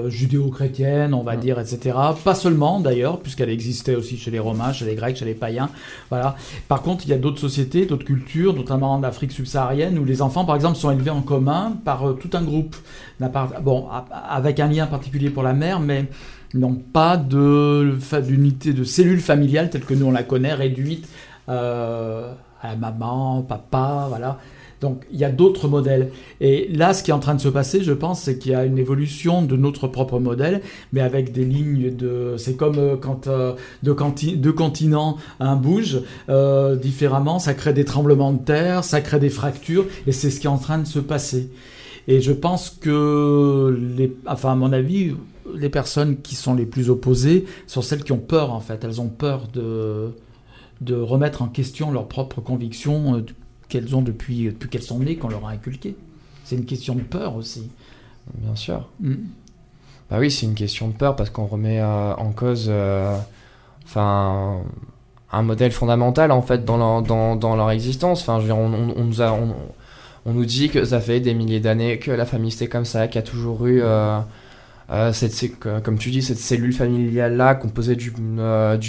judéo-chrétienne, on va dire, etc. Pas seulement, d'ailleurs, puisqu'elle existait aussi chez les Romains, chez les Grecs, chez les païens. Voilà. Par contre, il y a d'autres sociétés, d'autres cultures, notamment en Afrique subsaharienne, où les enfants, par exemple, sont élevés en commun par tout un groupe. Bon, avec un lien particulier pour la mère, mais non pas d'unité, de cellule familiale telle que nous, on la connaît, réduite à la maman, papa, voilà. Donc, il y a d'autres modèles. Et là, ce qui est en train de se passer, je pense, c'est qu'il y a une évolution de notre propre modèle, mais avec des lignes de... C'est comme quand deux continents bougent différemment, ça crée des tremblements de terre, ça crée des fractures, et c'est ce qui est en train de se passer. Et je pense que, à mon avis, les personnes qui sont les plus opposées sont celles qui ont peur, en fait. Elles ont peur de remettre en question leurs propres convictions qu'elles ont depuis qu'elles sont nées, qu'on leur a inculqué. C'est une question de peur aussi. Bien sûr. Bah oui, c'est une question de peur parce qu'on remet en cause un modèle fondamental en fait dans leur existence. Enfin, je veux dire, on nous dit que ça fait des milliers d'années que la famille c'est comme ça, qu'il y a toujours eu comme tu dis, cette cellule familiale là composée du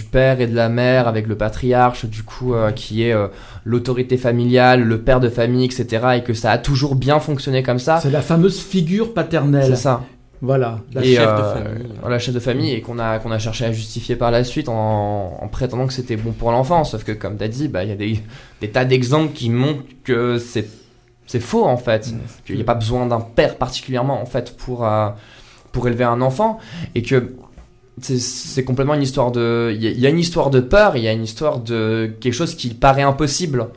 père et de la mère avec le patriarche du coup qui est l'autorité familiale, le père de famille, etc. et que ça a toujours bien fonctionné comme ça. C'est la fameuse figure paternelle. C'est ça. Voilà, la chef de famille, et qu'on a cherché à justifier par la suite en prétendant que c'était bon pour l'enfant, sauf que comme t'as dit, bah il y a des tas d'exemples qui montrent que c'est faux en fait. Qu'il n'y a pas besoin d'un père particulièrement en fait pour élever un enfant, et que c'est complètement une histoire de... Il y a une histoire de peur, il y a une histoire de quelque chose qui paraît impossible.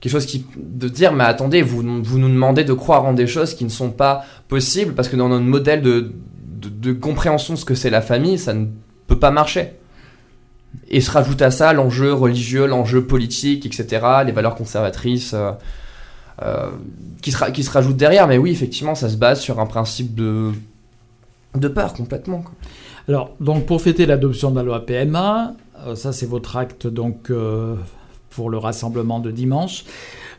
Quelque chose de dire, mais attendez, vous nous demandez de croire en des choses qui ne sont pas possibles, parce que dans notre modèle de compréhension de ce que c'est la famille, ça ne peut pas marcher. Et se rajoute à ça l'enjeu religieux, l'enjeu politique, etc., les valeurs conservatrices... qui se rajoutent derrière. Mais oui, effectivement, ça se base sur un principe de peur, complètement, quoi. Alors, donc, pour fêter l'adoption de la loi PMA, ça c'est votre acte donc pour le rassemblement de dimanche.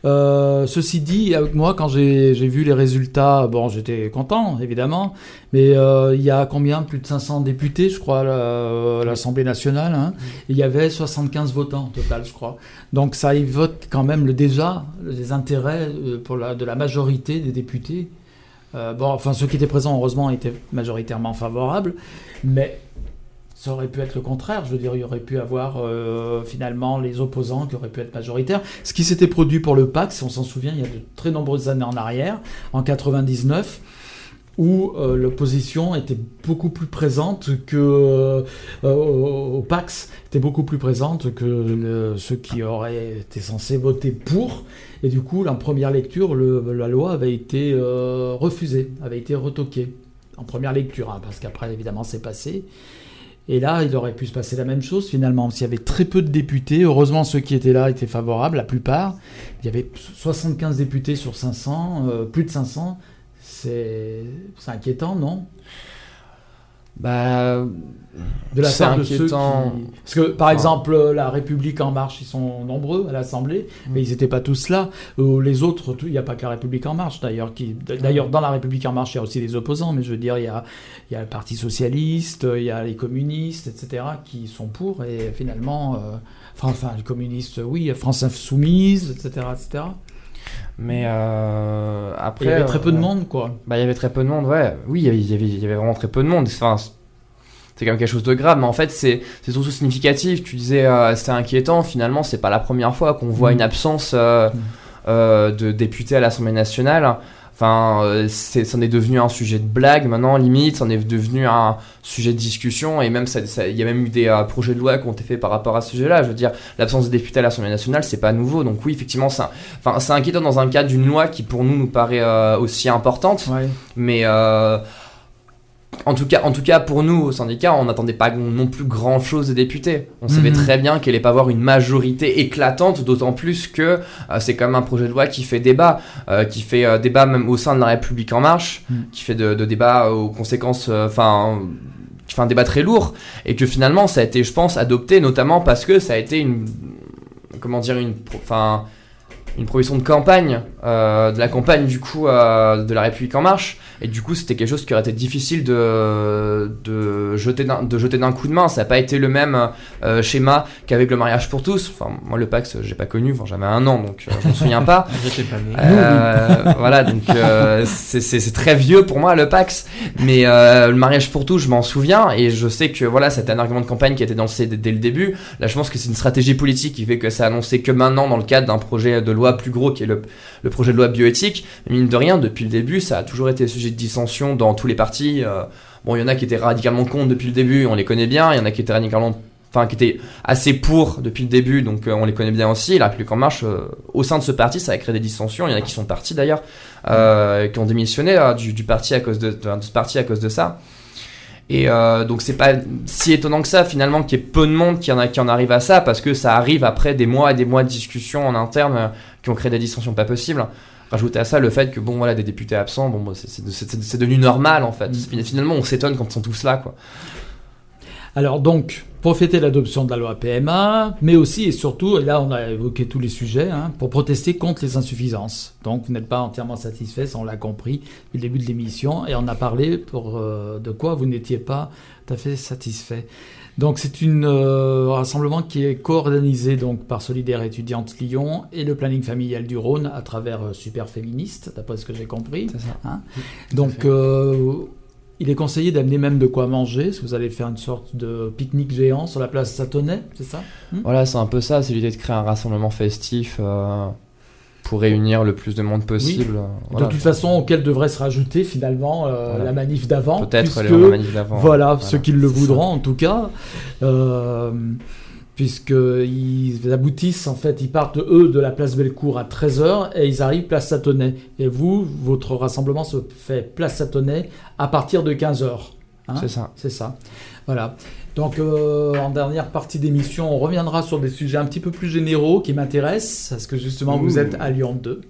Ceci dit, avec moi, quand j'ai vu les résultats, bon, j'étais content, évidemment, mais il y a combien? Plus de 500 députés, je crois, à l'Assemblée nationale, hein. Il y avait 75 votants au total, je crois. Donc ça évoque quand même les intérêts de la majorité des députés. Ceux qui étaient présents, heureusement, étaient majoritairement favorables, mais ça aurait pu être le contraire. Je veux dire, il y aurait pu avoir finalement les opposants qui auraient pu être majoritaires. Ce qui s'était produit pour le PACS, on s'en souvient, il y a de très nombreuses années en arrière, en 99, où l'opposition était beaucoup plus présente que au PACS, était beaucoup plus présente que ceux qui auraient été censés voter pour. Et du coup, en première lecture, la loi avait été refusée, avait été retoquée en première lecture, hein, parce qu'après, évidemment, c'est passé. Et là, il aurait pu se passer la même chose, finalement. S'il y avait très peu de députés, heureusement, ceux qui étaient là étaient favorables, la plupart. Il y avait 75 députés sur 500, plus de 500. C'est inquiétant, non ? de la part de ceux qui... Parce que, par exemple, La République en marche, ils sont nombreux à l'Assemblée, mais ils n'étaient pas tous là. Les autres, il n'y a pas que La République en marche, d'ailleurs. D'ailleurs, dans La République en marche, il y a aussi des opposants, mais je veux dire, il y a le Parti socialiste, il y a les communistes, etc., qui sont pour, et finalement... Enfin, les communistes, oui, France insoumise, etc., etc. Mais après... Il y avait très peu de monde, quoi. Bah, il y avait très peu de monde, ouais. Oui, il y avait vraiment très peu de monde. Enfin, c'est quand même quelque chose de grave, mais en fait, c'est surtout significatif. Tu disais, c'était inquiétant. Finalement, c'est pas la première fois qu'on voit une absence de députés à l'Assemblée nationale. Enfin, c'en est devenu un sujet de blague maintenant, limite, c'en est devenu un sujet de discussion, et même il y a même eu des projets de loi qui ont été faits par rapport à ce sujet-là. Je veux dire, l'absence de députés à l'Assemblée nationale, c'est pas nouveau, donc oui, effectivement, c'est inquiétant dans un cadre d'une loi qui, pour nous, nous paraît aussi importante, ouais. Mais... En tout cas, pour nous, au syndicat, on n'attendait pas non plus grand-chose des députés. On savait très bien qu'il n'allait pas avoir une majorité éclatante, d'autant plus que c'est quand même un projet de loi qui fait débat, débat même au sein de La République en marche, qui fait de débat aux conséquences... qui fait un débat très lourd, et que finalement, ça a été, je pense, adopté, notamment parce que ça a été une... Comment dire une proposition de campagne, de la campagne du coup de La République en marche, et du coup c'était quelque chose qui aurait été difficile de jeter d'un coup de main. Ça n'a pas été le même schéma qu'avec le mariage pour tous. Enfin, moi le PACS j'ai pas connu, enfin, j'avais 1 an donc je m'en souviens pas. J'étais pas né. Voilà, donc c'est très vieux pour moi le PACS, mais le mariage pour tous je m'en souviens, et je sais que voilà, c'était un argument de campagne qui a été lancé dès le début. Là je pense que c'est une stratégie politique qui fait que ça a annoncé que maintenant dans le cadre d'un projet de loi plus gros qui est le projet de loi bioéthique. Mine de rien, depuis le début, ça a toujours été sujet de dissension dans tous les partis. Bon, il y en a qui étaient radicalement contre depuis le début, on les connaît bien. Il y en a qui étaient qui étaient assez pour depuis le début, donc on les connaît bien aussi. La République en marche, au sein de ce parti, ça a créé des dissensions. Il y en a qui sont partis d'ailleurs, qui ont démissionné du parti à cause de ce parti à cause de ça. Et donc c'est pas si étonnant que ça finalement qu'il y ait peu de monde qui en arrive à ça, parce que ça arrive après des mois et des mois de discussions en interne qui ont créé des dissensions pas possibles. Rajouter à ça le fait que bon voilà, des députés absents, bon c'est devenu normal en fait. Finalement on s'étonne quand ils sont tous là, quoi. Alors donc profiter de l'adoption de la loi PMA, mais aussi et surtout, et là on a évoqué tous les sujets, pour protester contre les insuffisances. Donc vous n'êtes pas entièrement satisfait, on l'a compris depuis le début de l'émission, et on a parlé de quoi vous n'étiez pas tout à fait satisfait. Donc c'est un rassemblement qui est co-organisé donc, par Solidaires Étudiantes Lyon et le Planning familial du Rhône à travers Superféministe, d'après ce que j'ai compris. C'est ça. Donc... Il est conseillé d'amener même de quoi manger, si vous allez faire une sorte de pique-nique géant sur la place Sathonay, c'est ça ? Voilà, c'est un peu ça, c'est l'idée de créer un rassemblement festif pour réunir le plus de monde possible. Oui. Voilà. De toute façon, auquel devrait se rajouter finalement la manif d'avant. Peut-être la manif d'avant. Voilà, ceux qui le voudront en tout cas. Puisqu'ils aboutissent, en fait, ils partent, eux, de la place Bellecour à 13h et ils arrivent place Sathonay. Et vous, votre rassemblement se fait place Sathonay à partir de 15h. C'est ça. Voilà. Donc, en dernière partie d'émission, on reviendra sur des sujets un petit peu plus généraux qui m'intéressent, parce que justement, vous êtes à Lyon 2.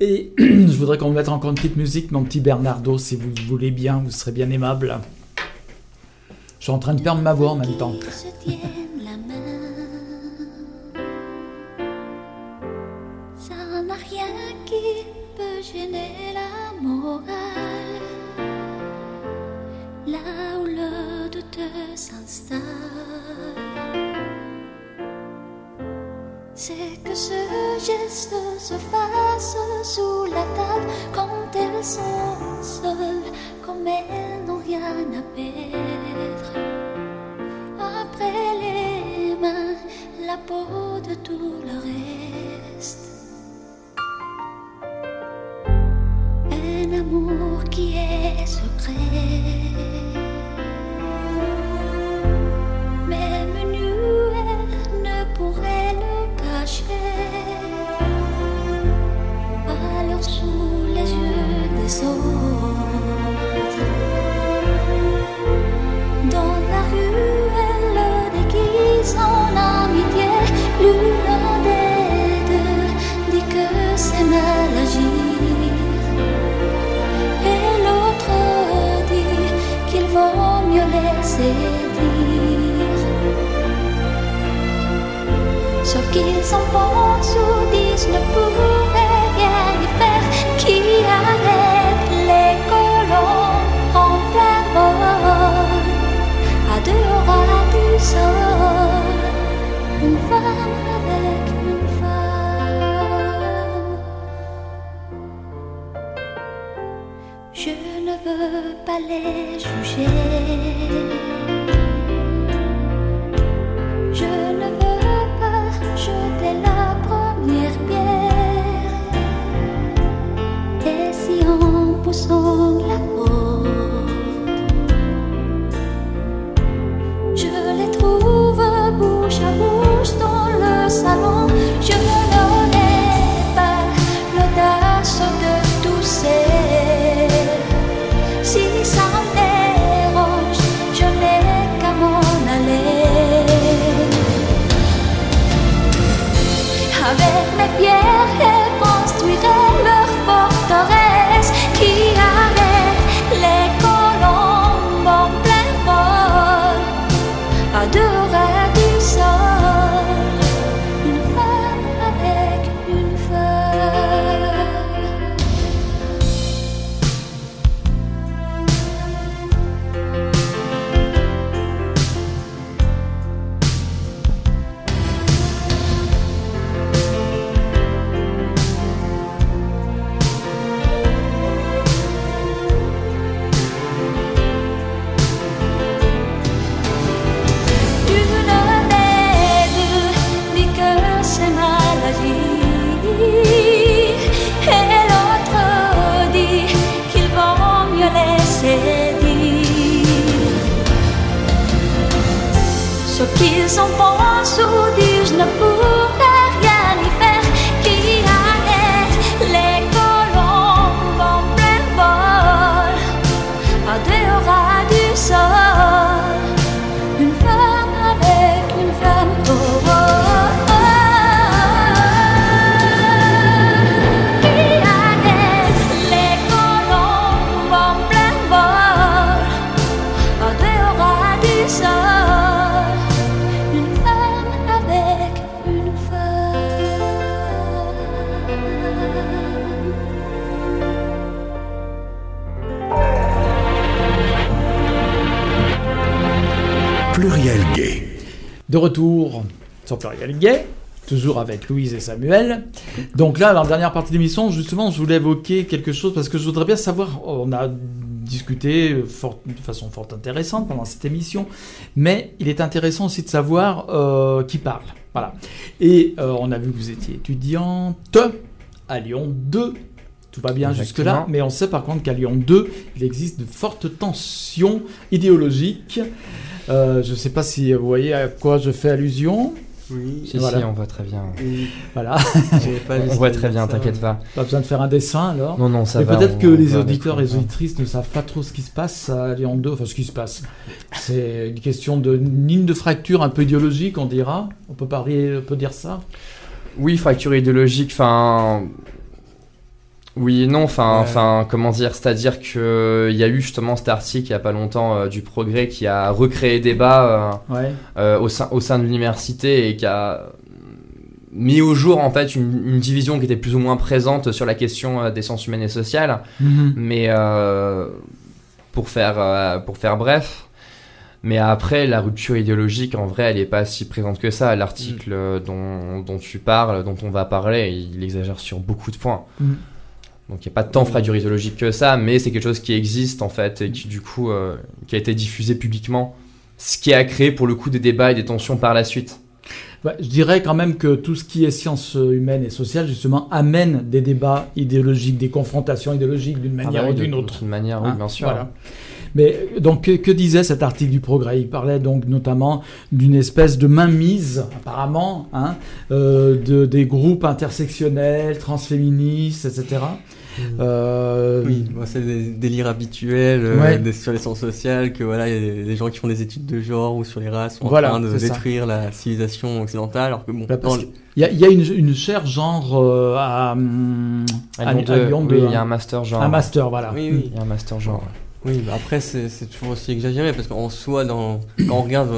Et je voudrais qu'on me mette encore une petite musique, mon petit Bernardo, si vous voulez bien, vous serez bien aimable. Je suis en train de perdre ma voix en même temps. Gêner la morale, là où le doute s'installe, c'est que ce geste se fasse sous la table quand elles sont seules, comme elles n'ont rien à perdre. Après les mains, la peau de tout le reste. Un amour qui est secret, même nu elle ne pourrait le cacher. Alors sous les yeux des autres, dans la rue elle le déguise en amitié. L'une des deux dit que c'est mal agi. Ils vont ce qu'ils en pensent ou disent ne pourrait rien y faire. Qui arrête les colons en plein vol, à 2 horas du sol, une femme avec une femme. Je ne veux pas les juger. Sans la porte, je les trouve bouche à bouche dans le salon. Je n'aurais pas l'audace de tousser. Si ça me dérange, je n'ai qu'à m'en aller. Avec mes pierres, elles construiraient leur forteresse. Qui arrête les colombes en plein vol, à 2 horas du sol, une femme avec une qu'ils en pensent ou disent ne pourraient rien y faire. Qui arrête les colombes en plein vol, à 2 horas du sol, une femme avec une femme. Oh, oh, oh, oh. Qui arrête les colombes en plein vol, à 2 horas du sol. Pluriel gay. De retour sur Pluriel gay, toujours avec Louise et Samuel. Donc là, dans la dernière partie de l'émission, justement, je voulais évoquer quelque chose parce que je voudrais bien savoir, on a discuté de façon fort intéressante pendant cette émission, mais il est intéressant aussi de savoir qui parle. Voilà. Et on a vu que vous étiez étudiante à Lyon 2. Tout va bien jusque-là, mais on sait par contre qu'à Lyon 2, il existe de fortes tensions idéologiques. Je ne sais pas si vous voyez à quoi je fais allusion. Oui, voilà. Si, on voit très bien. Oui. Voilà. On voit très bien, t'inquiète pas. Pas besoin de faire un dessin alors. Non, ça mais va. Peut-être que les auditeurs et les auditrices ne savent pas trop ce qui se passe à Lyon 2. Enfin, ce qui se passe. C'est une question de ligne de fracture un peu idéologique, on dira. On peut dire ça. Oui, fracture idéologique, enfin. Oui et non, comment dire, c'est-à-dire qu'il y a eu justement cet article il n'y a pas longtemps du Progrès qui a recréé débat au sein de l'université et qui a mis au jour en fait une division qui était plus ou moins présente sur la question des sciences humaines et sociales, mais pour faire bref, mais après la rupture idéologique en vrai elle n'est pas si présente que ça, l'article dont tu parles, dont on va parler, il exagère sur beaucoup de points. Donc il n'y a pas tant de fracture idéologique que ça, mais c'est quelque chose qui existe en fait et qui du coup qui a été diffusé publiquement, ce qui a créé pour le coup des débats et des tensions par la suite. Ouais, je dirais quand même que tout ce qui est sciences humaines et sociales justement amène des débats idéologiques, des confrontations idéologiques d'une manière ou d'une autre. D'une manière, oui, bien sûr. Voilà. Mais donc que disait cet article du Progrès ? Il parlait donc notamment d'une espèce de mainmise, apparemment, des groupes intersectionnels, transféministes, etc. Oui, c'est des délires habituels sur les sciences sociales, que voilà, il y a des gens qui font des études de genre ou sur les races sont en train de détruire la civilisation occidentale, alors que bon. Il y a une chaire genre à Lyon 2. Il y a un master genre. Un master, voilà. Oui, il y a un master genre. Oui, bah après, c'est toujours aussi exagéré, parce qu'en soi, quand on regarde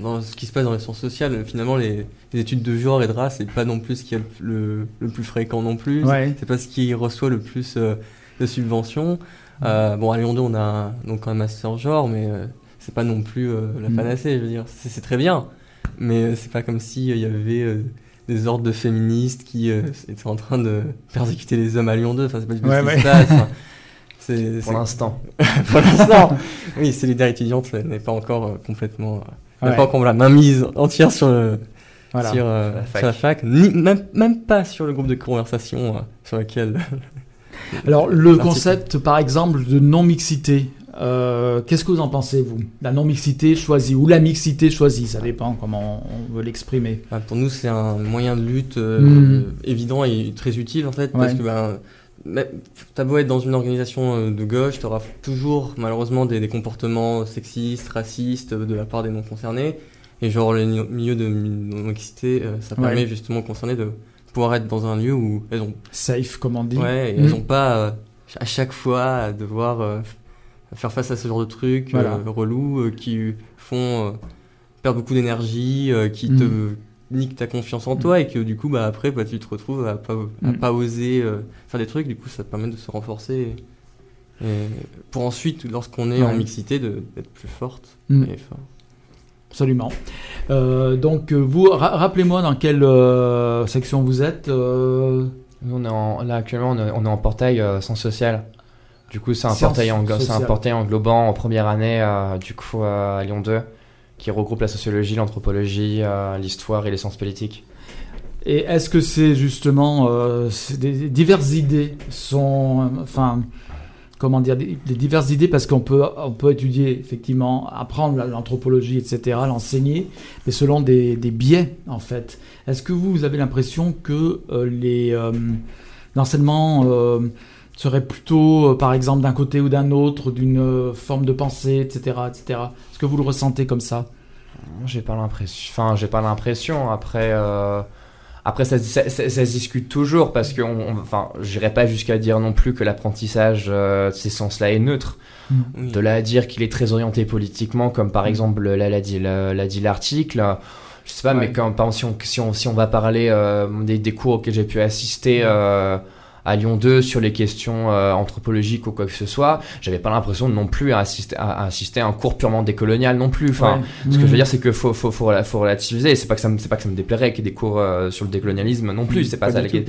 dans ce qui se passe dans les sciences sociales, finalement, les études de genre et de race, c'est pas non plus ce qui est le plus fréquent non plus, c'est pas ce qui reçoit le plus de subventions. Bon, à Lyon 2, on a donc un master genre, mais c'est pas non plus la panacée, je veux dire. C'est très bien, mais c'est pas comme s'il y avait... des ordres de féministes qui étaient en train de persécuter les hommes à Lyon 2. Enfin, c'est pas du tout ce qui se passe. C'est, pour l'instant. Pour l'instant. Oui, Solidaires Étudiantes n'est pas encore complètement... N'a pas encore la mainmise entière sur la fac. Ni, même pas sur le groupe de conversation sur lequel... Alors, le concept, par exemple, de non-mixité... qu'est-ce que vous en pensez, vous ? La non-mixité choisie ou la mixité choisie, ça dépend comment on veut l'exprimer. Bah, pour nous, c'est un moyen de lutte évident et très utile, en fait, parce que t'as beau être dans une organisation de gauche, t'auras toujours, malheureusement, des comportements sexistes, racistes de la part des non-concernés. Et genre, le milieu de non-mixité, ça permet justement aux concernés de pouvoir être dans un lieu où elles ont... Safe, comme on dit. Ouais, et elles n'ont pas, à chaque fois, à devoir... faire face à ce genre de trucs relous qui font perdre beaucoup d'énergie, qui te niquent ta confiance en toi et que du coup après tu te retrouves à pas oser faire des trucs. Du coup ça te permet de se renforcer et pour ensuite, lorsqu'on est en mixité, d'être plus forte et fort. Absolument. Donc vous rappelez-moi dans quelle section vous êtes. Nous on est actuellement on est en portail sciences sociales. Du coup, c'est un portail englobant en première année, à Lyon 2, qui regroupe la sociologie, l'anthropologie, l'histoire et les sciences politiques. Et est-ce que c'est justement des diverses idées parce qu'on peut étudier, effectivement, apprendre l'anthropologie, etc., l'enseigner, mais selon des biais, en fait. Est-ce que vous avez l'impression que l'enseignement... serait plutôt, par exemple, d'un côté ou d'un autre, d'une forme de pensée, etc., etc. Est-ce que vous le ressentez comme ça ? J'ai pas l'impression. Après ça se discute toujours, parce que j'irai pas jusqu'à dire non plus que l'apprentissage de ces sciences-là est neutre. Oui. De là à dire qu'il est très orienté politiquement, comme par exemple l'a dit l'article... Je sais pas, mais quand, par exemple, si on va parler des cours auxquels j'ai pu assister... à Lyon 2 sur les questions anthropologiques ou quoi que ce soit, j'avais pas l'impression non plus à assister à un cours purement décolonial non plus. Ce que je veux dire, c'est que faut relativiser. C'est pas que ça me déplairait qu'il y ait des cours sur le décolonialisme non plus. C'est pas ça. Mais ce que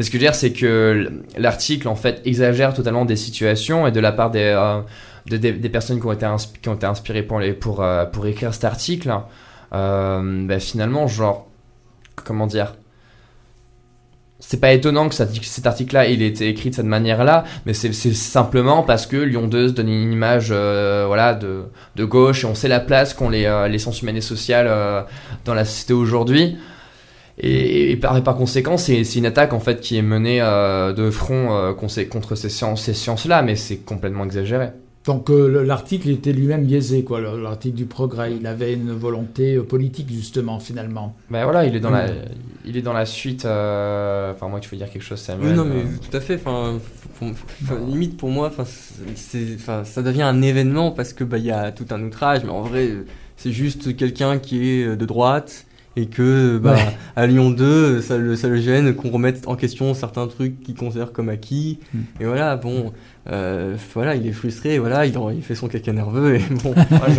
je veux dire, c'est que l'article en fait exagère totalement des situations et de la part des personnes qui ont été inspirées pour écrire cet article. Finalement, genre comment dire. C'est pas étonnant que cet article-là, il ait été écrit de cette manière-là, mais c'est simplement parce que Lyon 2 se donne une image, de gauche, et on sait la place qu'ont les sciences humaines et sociales dans la société aujourd'hui. Et par conséquent, c'est une attaque en fait qui est menée de front contre ces sciences-là, mais c'est complètement exagéré. Donc l'article était lui-même biaisé, quoi. L'article du Progrès, il avait une volonté politique justement, finalement. Il est dans la suite. Moi, tu veux dire quelque chose, Samuel ? Oui, non, mais tout à fait. Limite pour moi, ça devient un événement parce que y a tout un outrage. Mais en vrai, c'est juste quelqu'un qui est de droite et que à Lyon 2, ça le gêne qu'on remette en question certains trucs qu'il considère comme acquis. Et il est frustré, il fait son caca nerveux et bon.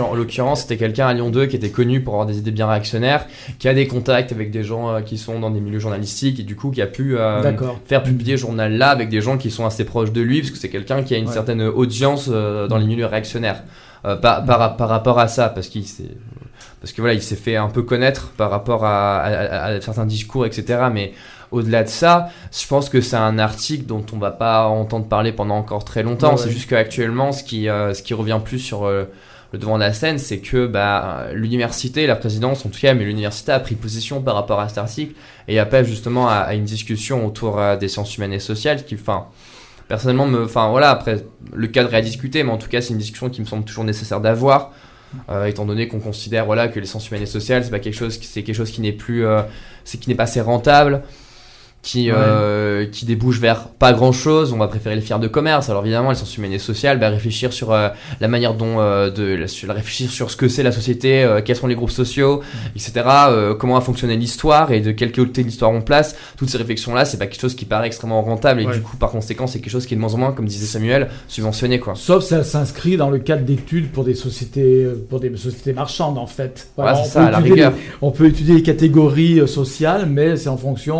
En l'occurrence, c'était quelqu'un à Lyon 2 qui était connu pour avoir des idées bien réactionnaires, qui a des contacts avec des gens qui sont dans des milieux journalistiques et du coup qui a pu faire publier ce journal là avec des gens qui sont assez proches de lui parce que c'est quelqu'un qui a une certaine audience dans les milieux réactionnaires. Par rapport à ça, parce que il s'est fait un peu connaître par rapport à certains discours, etc. Mais au-delà de ça, je pense que c'est un article dont on va pas entendre parler pendant encore très longtemps. C'est juste qu'actuellement, ce qui revient plus sur le devant de la scène, c'est que l'université, la présidence en tout cas, mais l'université a pris position par rapport à cet article et appelle justement à une discussion autour des sciences humaines et sociales qui, personnellement, après, le cadre est à discuter, mais en tout cas, c'est une discussion qui me semble toujours nécessaire d'avoir, étant donné qu'on considère, que les sciences humaines et sociales, c'est quelque chose qui n'est pas assez rentable, qui débouchent vers pas grand chose. On va préférer les filières de commerce. Alors évidemment, les sciences humaines et sociales, réfléchir sur la manière dont réfléchir sur ce que c'est la société, quels sont les groupes sociaux, etc. Comment a fonctionné l'histoire et de quel côté de l'histoire on place. Toutes ces réflexions là, c'est pas quelque chose qui paraît extrêmement rentable et du coup, par conséquent, c'est quelque chose qui est de moins en moins, comme disait Samuel, subventionné quoi. Sauf ça s'inscrit dans le cadre d'études pour des sociétés marchandes en fait. Voilà, c'est ça, à la rigueur. On peut étudier les catégories sociales, mais c'est en fonction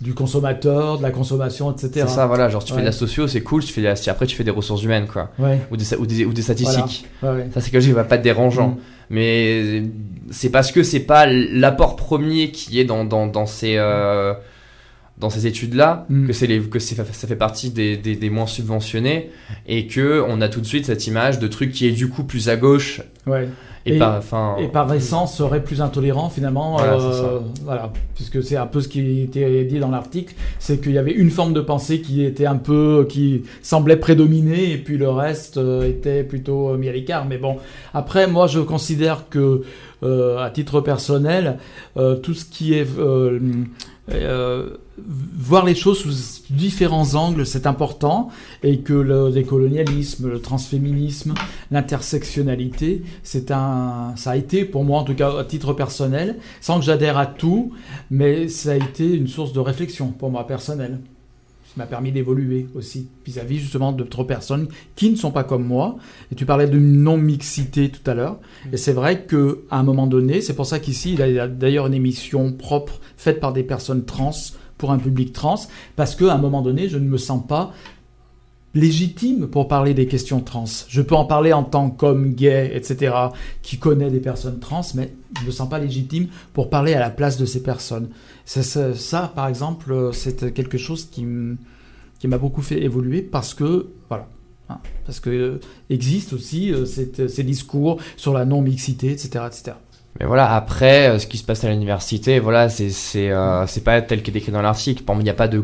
du consommateur, de la consommation, etc. C'est ça, voilà. Genre, tu fais de la socio, c'est cool. Si après, tu fais des ressources humaines, quoi. Ouais. Ou des statistiques. Voilà. Ouais. Ça, c'est quelque chose qui va pas être dérangeant. Mais c'est parce que c'est pas l'apport premier qui est dans ces études-là, ça fait partie des moins subventionnés et qu'on a tout de suite cette image de truc qui est du coup plus à gauche. Ouais. Et par essence serait plus intolérant finalement, puisque c'est un peu ce qui était dit dans l'article, c'est qu'il y avait une forme de pensée qui semblait prédominer et puis le reste était plutôt mis à l'écart. Mais bon, après moi je considère que à titre personnel, tout ce qui est voir les choses sous différents angles, c'est important, et que le décolonialisme, le transféminisme, l'intersectionnalité, ça a été pour moi, en tout cas à titre personnel, sans que j'adhère à tout, mais ça a été une source de réflexion pour moi personnelle. Ça m'a permis d'évoluer aussi vis-à-vis justement de trop personnes qui ne sont pas comme moi. Et tu parlais de non-mixité tout à l'heure. Et c'est vrai qu'à un moment donné, c'est pour ça qu'ici, il y a d'ailleurs une émission propre faite par des personnes trans pour un public trans. Parce qu'à un moment donné, je ne me sens pas légitime pour parler des questions trans. Je peux en parler en tant qu'homme gay, etc., qui connaît des personnes trans, mais je ne me sens pas légitime pour parler à la place de ces personnes. Ça, par exemple, c'est quelque chose qui m'a beaucoup fait évoluer parce que existe aussi ces discours sur la non-mixité, etc., etc. Mais voilà, après, ce qui se passe à l'université, voilà, c'est pas tel qu'est décrit dans l'article. Il n'y a pas de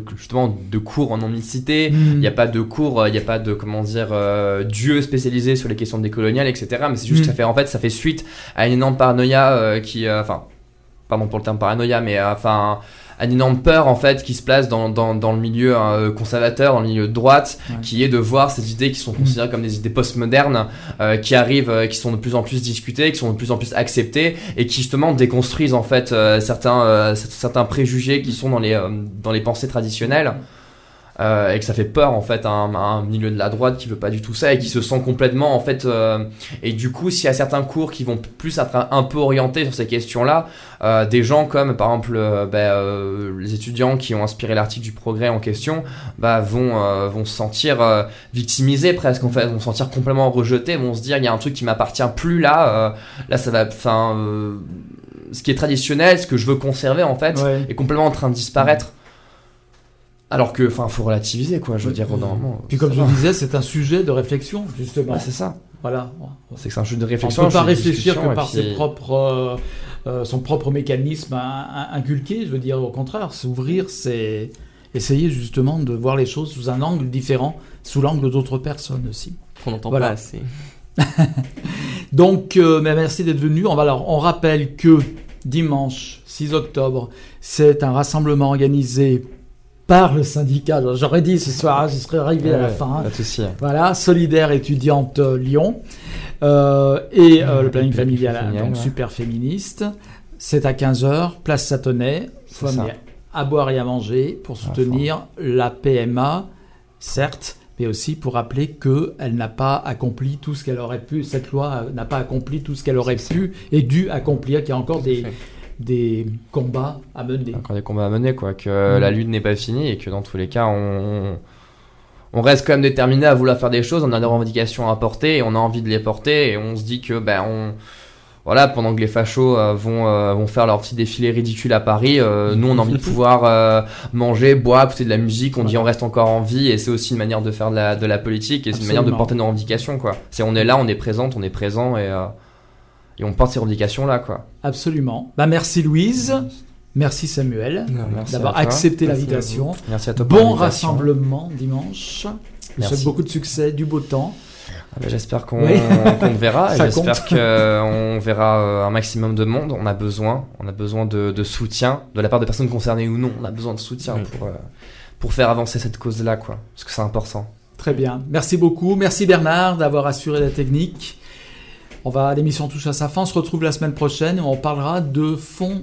cours en non-mixité, il n'y a pas de cours, il n'y a pas de, dieu spécialisé sur les questions décoloniales, etc. Mais c'est juste que ça fait suite à une énorme paranoïa pardon pour le terme paranoïa, mais une énorme peur en fait qui se place dans le milieu conservateur, dans le milieu de droite, qui est de voir ces idées qui sont considérées comme des idées postmodernes, qui arrivent, qui sont de plus en plus discutées, qui sont de plus en plus acceptées et qui justement déconstruisent en fait certains préjugés qui sont dans les pensées traditionnelles. Et que ça fait peur en fait à un milieu de la droite qui veut pas du tout ça et qui se sent complètement en fait et du coup s'il y a certains cours qui vont plus être un peu orientés sur ces questions là, des gens comme par exemple les étudiants qui ont inspiré l'article du Progrès en question vont se sentir victimisés presque en fait, vont se sentir complètement rejetés, vont se dire il y a un truc qui m'appartient plus là ça va, ce qui est traditionnel, ce que je veux conserver en fait est complètement en train de disparaître. Alors que, faut relativiser, quoi, je veux dire, normalement. Puis comme je disais, c'est un sujet de réflexion, justement. Ah, c'est ça. Voilà. C'est que c'est un sujet de réflexion. On ne peut pas réfléchir que par son propre mécanisme inculqué, je veux dire, au contraire, s'ouvrir, c'est essayer justement de voir les choses sous un angle différent, sous l'angle d'autres personnes aussi. Qu'on n'entend pas assez. Donc, merci d'être venu. On rappelle que dimanche 6 octobre, c'est un rassemblement organisé par le syndicat, j'aurais dit ce soir, je serais arrivé à la fin. Pas de souci. Voilà, Solidaires Étudiantes Lyon et le planning familial, donc Superféministe. C'est à 15h, place Sathonay, à boire et à manger pour soutenir la PMA, certes, mais aussi pour rappeler que cette loi n'a pas accompli tout ce qu'elle aurait pu et dû accomplir, qu'il y a encore des combats à mener. Encore des combats à mener, quoi. Que la lutte n'est pas finie et que dans tous les cas, on reste quand même déterminé à vouloir faire des choses. On a des revendications à porter et on a envie de les porter. Et on se dit que, pendant que les fachos vont faire leur petit défilé ridicule à Paris, nous, on a envie de pouvoir manger, boire, écouter de la musique. On dit on reste encore en vie et c'est aussi une manière de faire de la politique et c'est une manière de porter nos revendications, quoi. On est là, on est présent et on porte ces revendications-là, quoi. Absolument. Merci Louise. Merci Samuel d'avoir accepté l'invitation. Merci à toi. Bon rassemblement dimanche. Merci. Je souhaite beaucoup de succès, du beau temps. J'espère qu'on qu'on te verra. J'espère qu'on verra un maximum de monde. On a besoin de soutien de la part des personnes concernées ou non. On a besoin de soutien pour faire avancer cette cause-là, quoi, parce que c'est important. Très bien. Merci beaucoup. Merci Bernard d'avoir assuré la technique. L'émission touche à sa fin. On se retrouve la semaine prochaine. On parlera de Fonds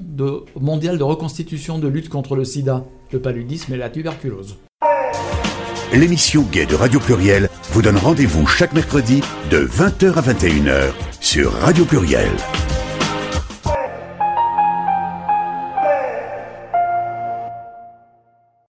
mondial de reconstitution de lutte contre le sida, le paludisme et la tuberculose. L'émission Gay de Radio Pluriel vous donne rendez-vous chaque mercredi de 20h à 21h sur Radio Pluriel.